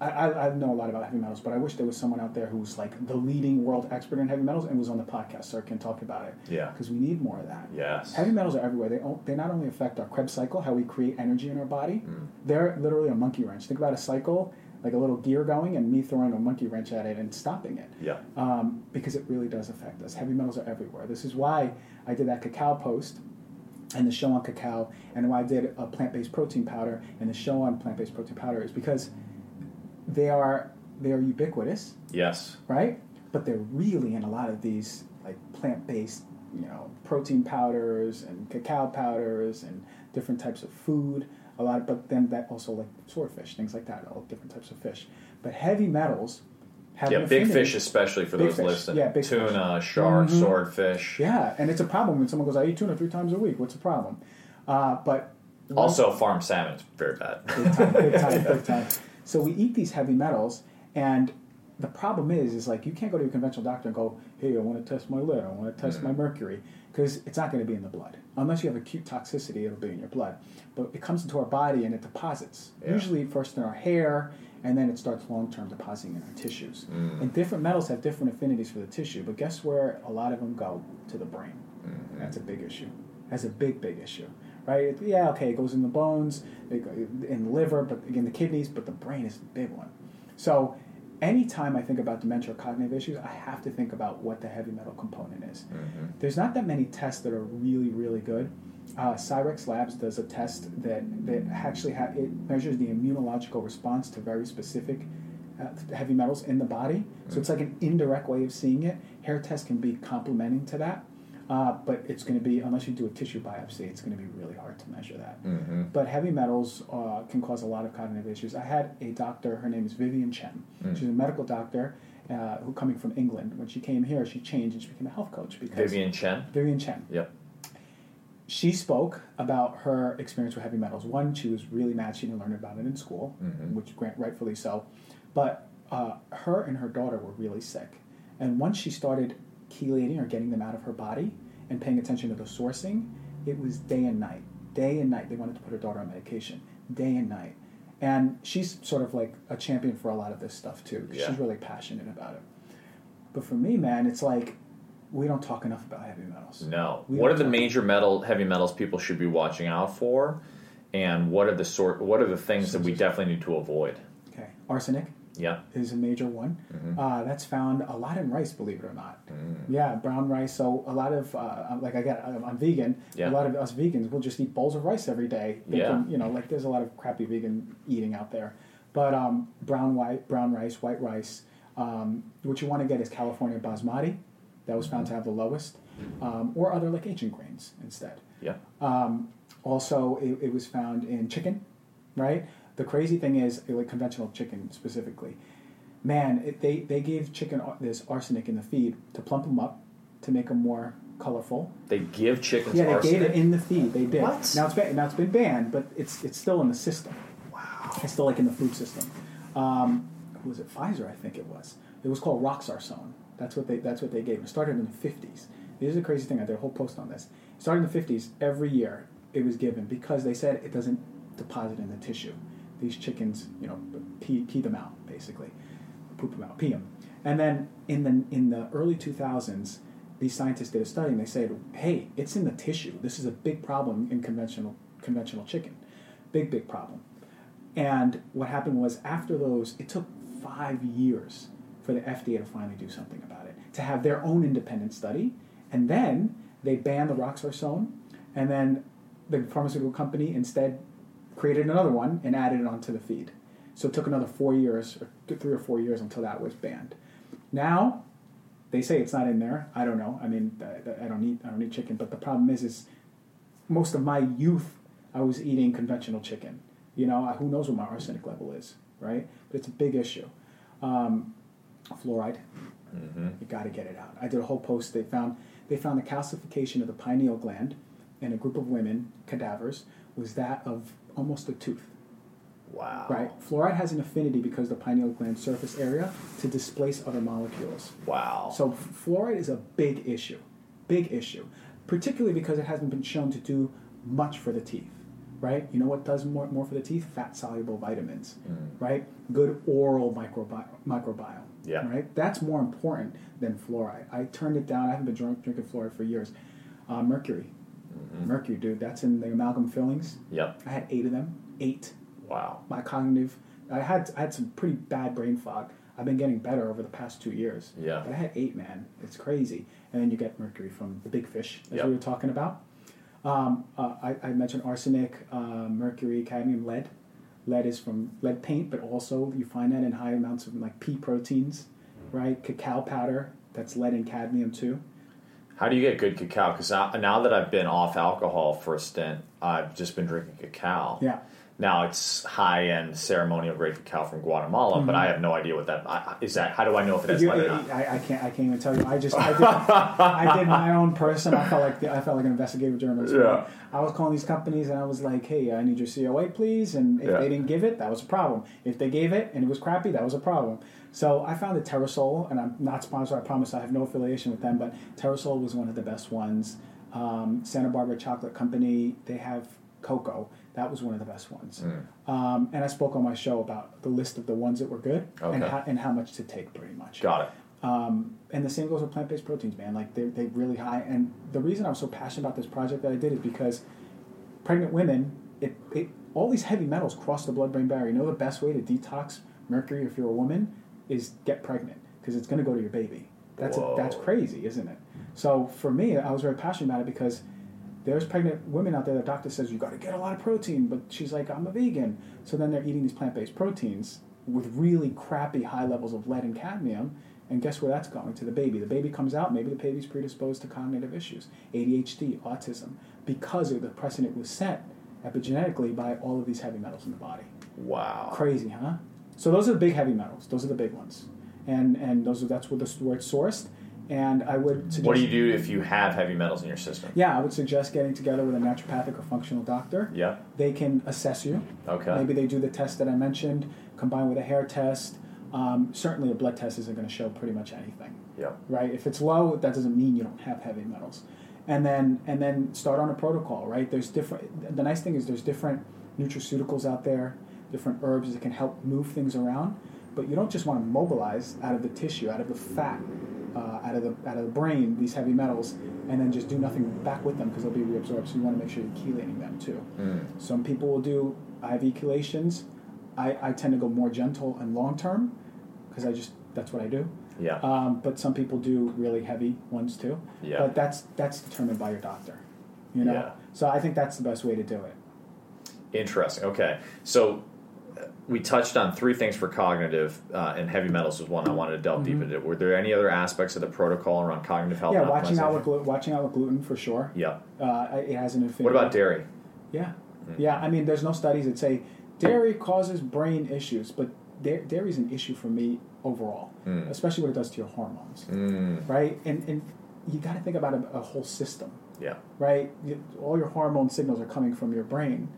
I know a lot about heavy metals, but I wish there was someone out there who was like the leading world expert in heavy metals and was on the podcast so I can talk about it. Yeah. Because we need more of that. Yes. Heavy metals are everywhere. They not only affect our Krebs cycle, how we create energy in our body. They're literally a monkey wrench. Think about a cycle, like a little gear going, and me throwing a monkey wrench at it and stopping it. Yeah. Because it really does affect us. Heavy metals are everywhere. This is why I did that cacao post and the show on cacao, and why I did a plant-based protein powder and the show on plant-based protein powder, is because... They are ubiquitous. Yes. Right? But they're really in a lot of these like plant-based, you know, protein powders and cacao powders and different types of food. But then that also like swordfish, things like that, all different types of fish. But heavy metals have an affinity. Big fish, especially for those listening. Yeah, big fish. Tuna, shark, swordfish. Yeah, and it's a problem when someone goes, I eat tuna 3 times a week. What's the problem? But also farm salmon is very bad. Big time. So we eat these heavy metals, and the problem is like you can't go to your conventional doctor and go, hey, I want to test my lead, I want to test my mercury, because it's not going to be in the blood. Unless you have acute toxicity, it'll be in your blood. But it comes into our body and it deposits, usually first in our hair, and then it starts long-term depositing in our tissues. And different metals have different affinities for the tissue, but guess where a lot of them go? To the brain. That's a big issue. That's a big, big issue. Right? Yeah, okay, it goes in the bones, in the liver, but again, the kidneys, but the brain is the big one. So anytime I think about dementia or cognitive issues, I have to think about what the heavy metal component is. There's not that many tests that are really, really good. Cyrex Labs does a test that actually it measures the immunological response to very specific heavy metals in the body. So it's like an indirect way of seeing it. Hair test can be complementing to that. But it's going to be, unless you do a tissue biopsy, it's going to be really hard to measure that. Mm-hmm. But heavy metals can cause a lot of cognitive issues. I had a doctor, her name is Vivian Chen. Mm. She's a medical doctor who coming from England. When she came here, she changed and she became a health coach. Because Vivian Chen? Vivian Chen. Yep. She spoke about her experience with heavy metals. One, she was really mad she didn't learn about it in school, mm-hmm. which rightfully so. But her and her daughter were really sick. And once she started chelating or getting them out of her body and paying attention to the sourcing, it was day and night. Day and night. They wanted to put her daughter on medication. Day and night. And she's sort of like a champion for a lot of this stuff too. Yeah. She's really passionate about it. But for me, man, it's like we don't talk enough about heavy metals. No. What are the major heavy metals people should be watching out for? And what are the things that we definitely need to avoid? Okay. Arsenic. Yeah, is a major one. Mm-hmm. That's found a lot in rice, believe it or not. Mm. Yeah, brown rice. So a lot of I'm vegan. Yeah. A lot of us vegans will just eat bowls of rice every day. Thinking, yeah, like there's a lot of crappy vegan eating out there. But brown rice, white rice. What you want to get is California basmati. That was found to have the lowest, or other like ancient grains instead. Yeah. Also, it was found in chicken, right? The crazy thing is, like conventional chicken specifically, man, they gave chicken this arsenic in the feed to plump them up, to make them more colorful. They give chickens arsenic? Yeah, they gave it in the feed. They did. What? Now it's been banned, but it's still in the system. Wow. It's still like in the food system. Who was it? Pfizer, I think it was. It was called Roxarsone. That's what they gave. It started in the 50s. This is a crazy thing. I did a whole post on this. It started in the 50s. Every year it was given because they said it doesn't deposit in the tissue. These chickens, pee them out, basically. Poop them out, pee them. And then in the early 2000s, these scientists did a study, and they said, hey, it's in the tissue. This is a big problem in conventional chicken. Big, big problem. And what happened was after those, it took 5 years for the FDA to finally do something about it, to have their own independent study. And then they banned the Roxarsone, and then the pharmaceutical company instead created another one and added it onto the feed. So it took another 4 years, or 3 or 4 years, until that was banned. Now, they say it's not in there. I don't know. I mean, I don't eat chicken, but the problem is most of my youth, I was eating conventional chicken. Who knows what my arsenic level is, right? But it's a big issue. Fluoride, you got to get it out. I did a whole post. They found the calcification of the pineal gland in a group of women, cadavers, was that of almost a tooth. Wow. Right? Fluoride has an affinity because of the pineal gland surface area to displace other molecules. Wow. So fluoride is a big issue. Big issue. Particularly because it hasn't been shown to do much for the teeth. Right? You know what does more for the teeth? Fat-soluble vitamins. Mm. Right? Good oral microbiome. Yeah. Right? That's more important than fluoride. I turned it down. I haven't been drinking fluoride for years. Mercury. Mm-hmm. Mercury, dude, that's in the amalgam fillings. Yep. I had 8 of them. 8. Wow. My cognitive, I had some pretty bad brain fog. I've been getting better over the past 2 years. Yeah. But I had 8, man. It's crazy. And then you get mercury from the big fish, as we were talking about. I mentioned arsenic, mercury, cadmium, lead. Lead is from lead paint, but also you find that in high amounts of like pea proteins, right? Cacao powder, that's lead and cadmium too. How do you get good cacao? Because now that I've been off alcohol for a stint, I've just been drinking cacao. Yeah. Now it's high-end ceremonial grade cacao from Guatemala, but I have no idea what that is. That how do I know if it has lead or not? I can't even tell you. I did my own person. I felt like an investigative journalist. Yeah. I was calling these companies and I was like, hey, I need your COA, please. And if they didn't give it, that was a problem. If they gave it and it was crappy, that was a problem. So I found the Terrasol, and I'm not sponsored. I promise I have no affiliation with them, but Terrasol was one of the best ones. Santa Barbara Chocolate Company, they have cocoa. That was one of the best ones. Mm. And I spoke on my show about the list of the ones that were good and how much to take pretty much. Got it. And the same goes with plant-based proteins, man. Like they're really high. And the reason I'm so passionate about this project that I did is because pregnant women, all these heavy metals cross the blood-brain barrier. You know the best way to detox mercury if you're a woman is get pregnant because it's going to go to your baby. That's crazy, isn't it? So for me, I was very passionate about it because there's pregnant women out there that the doctor says, you got to get a lot of protein, but she's like, I'm a vegan. So then they're eating these plant-based proteins with really crappy high levels of lead and cadmium, And guess where that's going? To the baby. The baby comes out, maybe the baby's predisposed to cognitive issues, ADHD, autism, because of the precedent was set epigenetically by all of these heavy metals in the body. Wow. Crazy, huh? So those are the big heavy metals. Those are the big ones. And those are, that's where it's sourced. And I would suggest... What do you do if you have heavy metals in your system? Yeah, I would suggest getting together with a naturopathic or functional doctor. Yeah. They can assess you. Okay. Maybe they do the test that I mentioned, combined with a hair test. Certainly a blood test isn't going to show pretty much anything. Yeah. Right? If it's low, that doesn't mean you don't have heavy metals. And then start on a protocol, right? There's different... The nice thing is there's different nutraceuticals out there, different herbs that can help move things around. But you don't just want to mobilize out of the tissue, out of the fat, out of the brain, these heavy metals, and then just do nothing back with them because they'll be reabsorbed. So you want to make sure you're chelating them too. Mm. Some people will do IV chelations. I tend to go more gentle and long term because that's what I do. Yeah. But some people do really heavy ones too. Yeah. But that's determined by your doctor. You know. Yeah. So I think that's the best way to do it. Interesting. Okay. So we touched on three things for cognitive, and heavy metals was one I wanted to delve deep into. Were there any other aspects of the protocol around cognitive health? Yeah, watching out with gluten for sure. Yeah. It has an affinity. What about dairy? Yeah. Mm. Yeah, I mean, there's no studies that say dairy causes brain issues, but dairy is an issue for me overall, especially what it does to your hormones, right? And you got to think about a whole system. Yeah. Right? All your hormone signals are coming from your brain,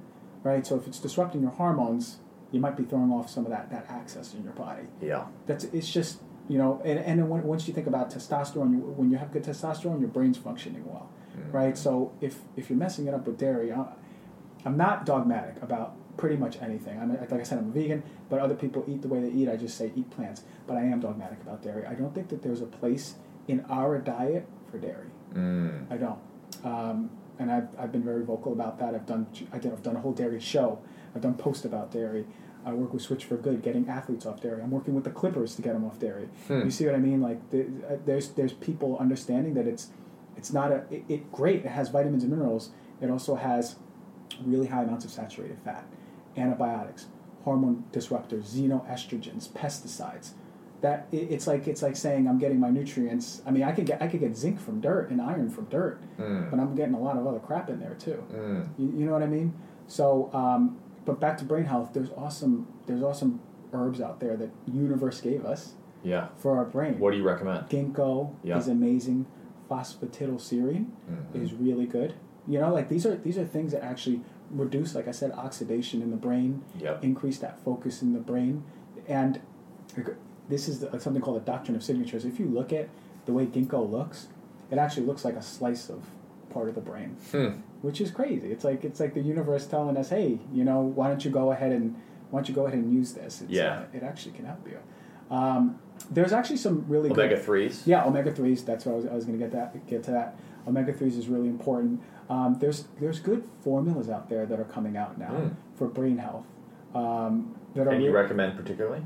right? So if it's disrupting your hormones... You might be throwing off some of that access in your body. Yeah. It's just, you know, and then once you think about testosterone, when you have good testosterone, your brain's functioning well, right? So if you're messing it up with dairy, I'm not dogmatic about pretty much anything. Like I said, I'm a vegan, but other people eat the way they eat. I just say eat plants, but I am dogmatic about dairy. I don't think that there's a place in our diet for dairy. Mm. I don't. And I've been very vocal about that. I've done a whole dairy show. I've done posts about dairy. I work with Switch for Good, getting athletes off dairy. I'm working with the Clippers to get them off dairy. You see what I mean? Like there's people understanding that it's not a it great. It has vitamins and minerals. It also has really high amounts of saturated fat, antibiotics, hormone disruptors, xenoestrogens, pesticides. That it's like saying I'm getting my nutrients. I mean, I could get zinc from dirt and iron from dirt, but I'm getting a lot of other crap in there too. You know what I mean? So. But back to brain health, there's awesome herbs out there that universe gave us for our brain. What do you recommend? Ginkgo is amazing. Phosphatidylserine is really good. You know, like these are things that actually reduce, like I said, oxidation in the brain, increase that focus in the brain. And this is something called the doctrine of signatures. If you look at the way ginkgo looks, it actually looks like a slice of part of the brain. Which is crazy. It's like the universe telling us, hey, you know, why don't you go ahead and use this? It actually can help you. There's actually some really good... Omega-3s? Yeah, omega-3s. That's what I was going to get to that. Omega-3s is really important. There's good formulas out there that are coming out now for brain health. You recommend particularly?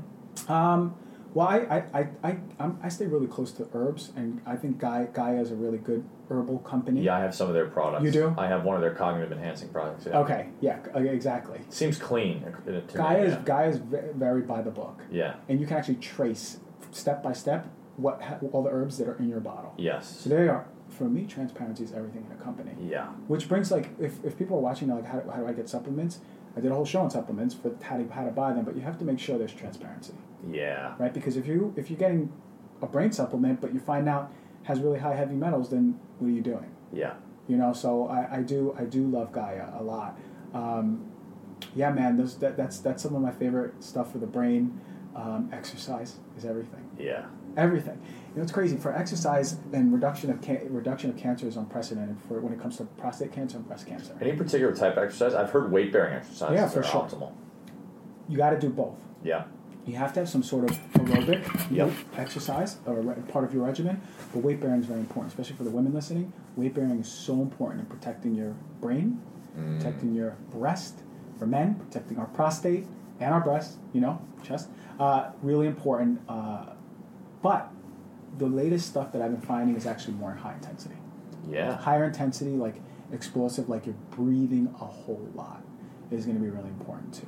Well, I stay really close to herbs, and I think Gaia is a really good herbal company. Yeah, I have some of their products. You do? I have one of their cognitive enhancing products. Yeah. Okay, yeah, exactly. Seems clean to Gaia. Gaia is very by the book. Yeah. And you can actually trace step by step what all the herbs that are in your bottle. Yes. So there you are. For me, transparency is everything in a company. Yeah. Which brings, like, if people are watching, like, how do I get supplements? I did a whole show on supplements for how to buy them, but you have to make sure there's transparency. Yeah. Right? Because if you're getting a brain supplement, but you find out it has really high heavy metals, then what are you doing? Yeah. You know, so I do love Gaia a lot. Yeah, man, that's some of my favorite stuff for the brain. Exercise is everything. Yeah. Everything. You know, it's crazy. For exercise and reduction of cancer is unprecedented for when it comes to prostate cancer and breast cancer. Any particular type of exercise? I've heard weight-bearing exercises are optimal. You got to do both. Yeah. You have to have some sort of aerobic exercise or part of your regimen, but weight-bearing is very important, especially for the women listening. Weight-bearing is so important in protecting your brain, protecting your breast. For men, protecting our prostate and our breast, you know, chest. Really important. But the latest stuff that I've been finding is actually more high intensity. Yeah. Higher intensity, like explosive, like you're breathing a whole lot, is going to be really important too.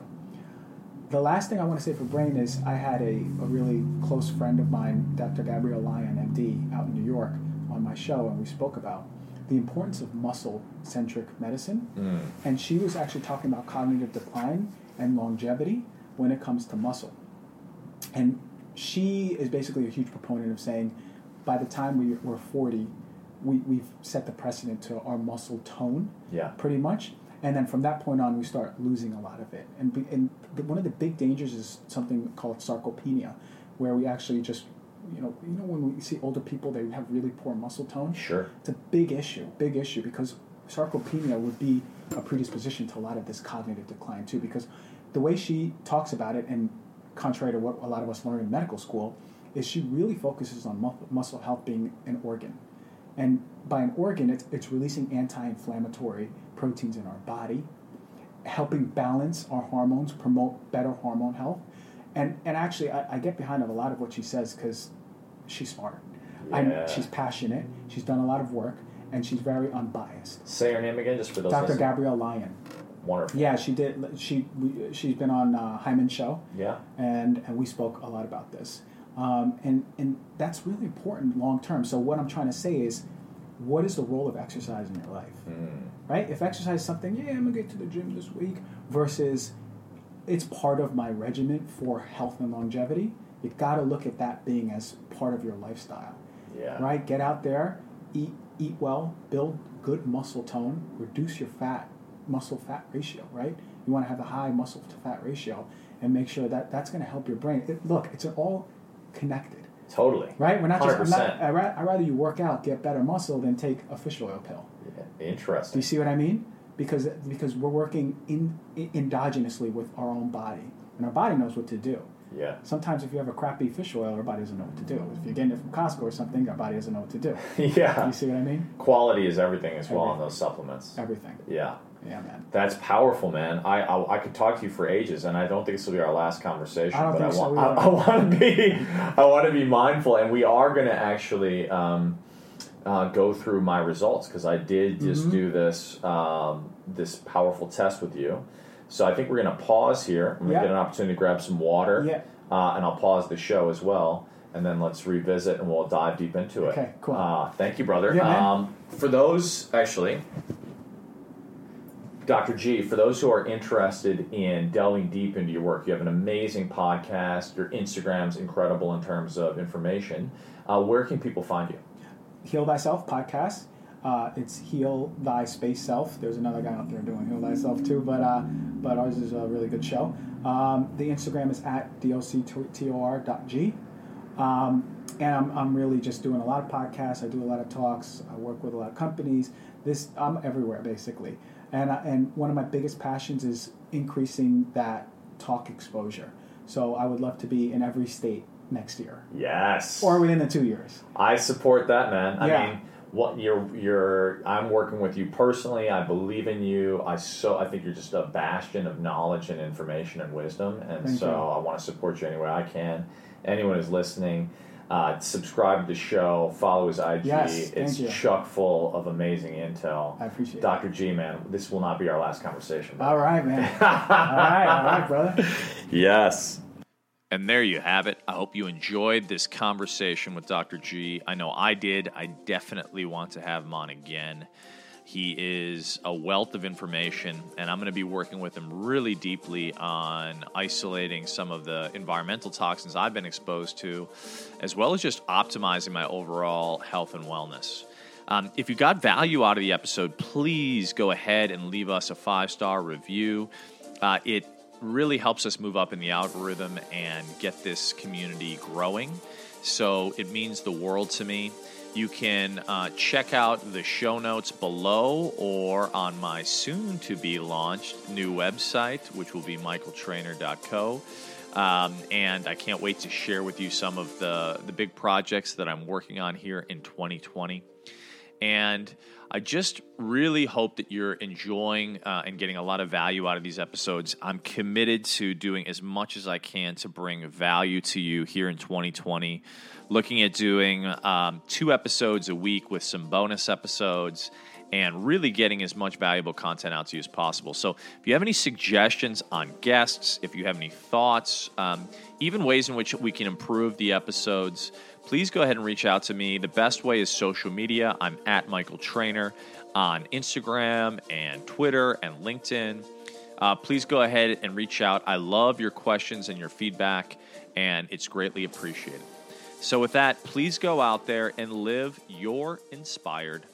The last thing I want to say for brain is I had a really close friend of mine, Dr. Gabrielle Lyon, MD, out in New York on my show, and we spoke about the importance of muscle-centric medicine. And she was actually talking about cognitive decline and longevity when it comes to muscle. And she is basically a huge proponent of saying by the time we're 40, we've set the precedent to our muscle tone, pretty much. And then from that point on, we start losing a lot of it. And one of the big dangers is something called sarcopenia, where we actually just, you know, when we see older people, they have really poor muscle tone. It's a big issue, because sarcopenia would be a predisposition to a lot of this cognitive decline too, because the way she talks about it, and contrary to what a lot of us learn in medical school, is she really focuses on muscle health being an organ. And by an organ, it's releasing anti-inflammatory proteins in our body, helping balance our hormones, promote better hormone health. And actually, I get behind a lot of what she says because she's smart. She's passionate. She's done a lot of work, and she's very unbiased. Say her name again, just for those. Dr. Gabrielle Lyon. Wonderful. Yeah, she did. She's been on Hyman's show. Yeah. And we spoke a lot about this. And that's really important long term. So what I'm trying to say is, what is the role of exercise in your life? Right? If exercise is something, I'm going to get to the gym this week, versus it's part of my regimen for health and longevity, you got to look at that being as part of your lifestyle. Yeah. Right? Get out there, eat well, build good muscle tone, reduce your muscle-fat ratio, right? You want to have a high muscle-to-fat ratio and make sure that that's going to help your brain. It's all connected. Totally. Right? We're not 100%. I'd rather you work out, get better muscle, than take a fish oil pill. Yeah. Interesting. Do you see what I mean? Because we're working endogenously with our own body, and our body knows what to do. Yeah. Sometimes if you have a crappy fish oil, our body doesn't know what to do. If you're getting it from Costco or something, our body doesn't know what to do. Yeah. Do you see what I mean? Quality is everything as well on those supplements. Everything. Yeah. Yeah, man. That's powerful, man. I could talk to you for ages, and I don't think this will be our last conversation. I want to be mindful, and we are going to actually go through my results, because I did just do this this powerful test with you. So I think we're going to pause here. I'm going to get an opportunity to grab some water, and I'll pause the show as well. And then let's revisit, and we'll dive deep into it. Okay, cool. Thank you, brother. Yeah, for those, actually, Dr. G, for those who are interested in delving deep into your work, you have an amazing podcast. Your Instagram's incredible in terms of information. Where can people find you? Heal Thyself Podcast. It's Heal Thy Space Self. There's another guy out there doing Heal Thyself too, but ours is a really good show. The Instagram is at doctor.g. And I'm really just doing a lot of podcasts. I do a lot of talks. I work with a lot of companies. I'm everywhere, basically. And one of my biggest passions is increasing that talk exposure. So I would love to be in every state next year. Yes. Or within the 2 years. I support that, man. I mean... What I'm working with you personally. I believe in you. I think you're just a bastion of knowledge and information and wisdom. And Thank you. I want to support you any way I can. Anyone who's listening, subscribe to the show, follow his IG. Yes, it's chock full of amazing intel. I appreciate it. Dr. G, man, this will not be our last conversation. All right, man. all right, brother. Yes. And there you have it. I hope you enjoyed this conversation with Dr. G. I know I did. I definitely want to have him on again. He is a wealth of information, and I'm going to be working with him really deeply on isolating some of the environmental toxins I've been exposed to, as well as just optimizing my overall health and wellness. If you got value out of the episode, please go ahead and leave us a 5-star review. It really helps us move up in the algorithm and get this community growing. So it means the world to me. You can check out the show notes below or on my soon-to-be-launched new website, which will be michaeltrainer.co. And I can't wait to share with you some of the big projects that I'm working on here in 2020. And I just really hope that you're enjoying and getting a lot of value out of these episodes. I'm committed to doing as much as I can to bring value to you here in 2020. Looking at doing 2 episodes a week with some bonus episodes and really getting as much valuable content out to you as possible. So if you have any suggestions on guests, if you have any thoughts, even ways in which we can improve the episodes, please go ahead and reach out to me. The best way is social media. I'm at Michael Trainer on Instagram and Twitter and LinkedIn. Please go ahead and reach out. I love your questions and your feedback, and it's greatly appreciated. So with that, please go out there and live your inspired life.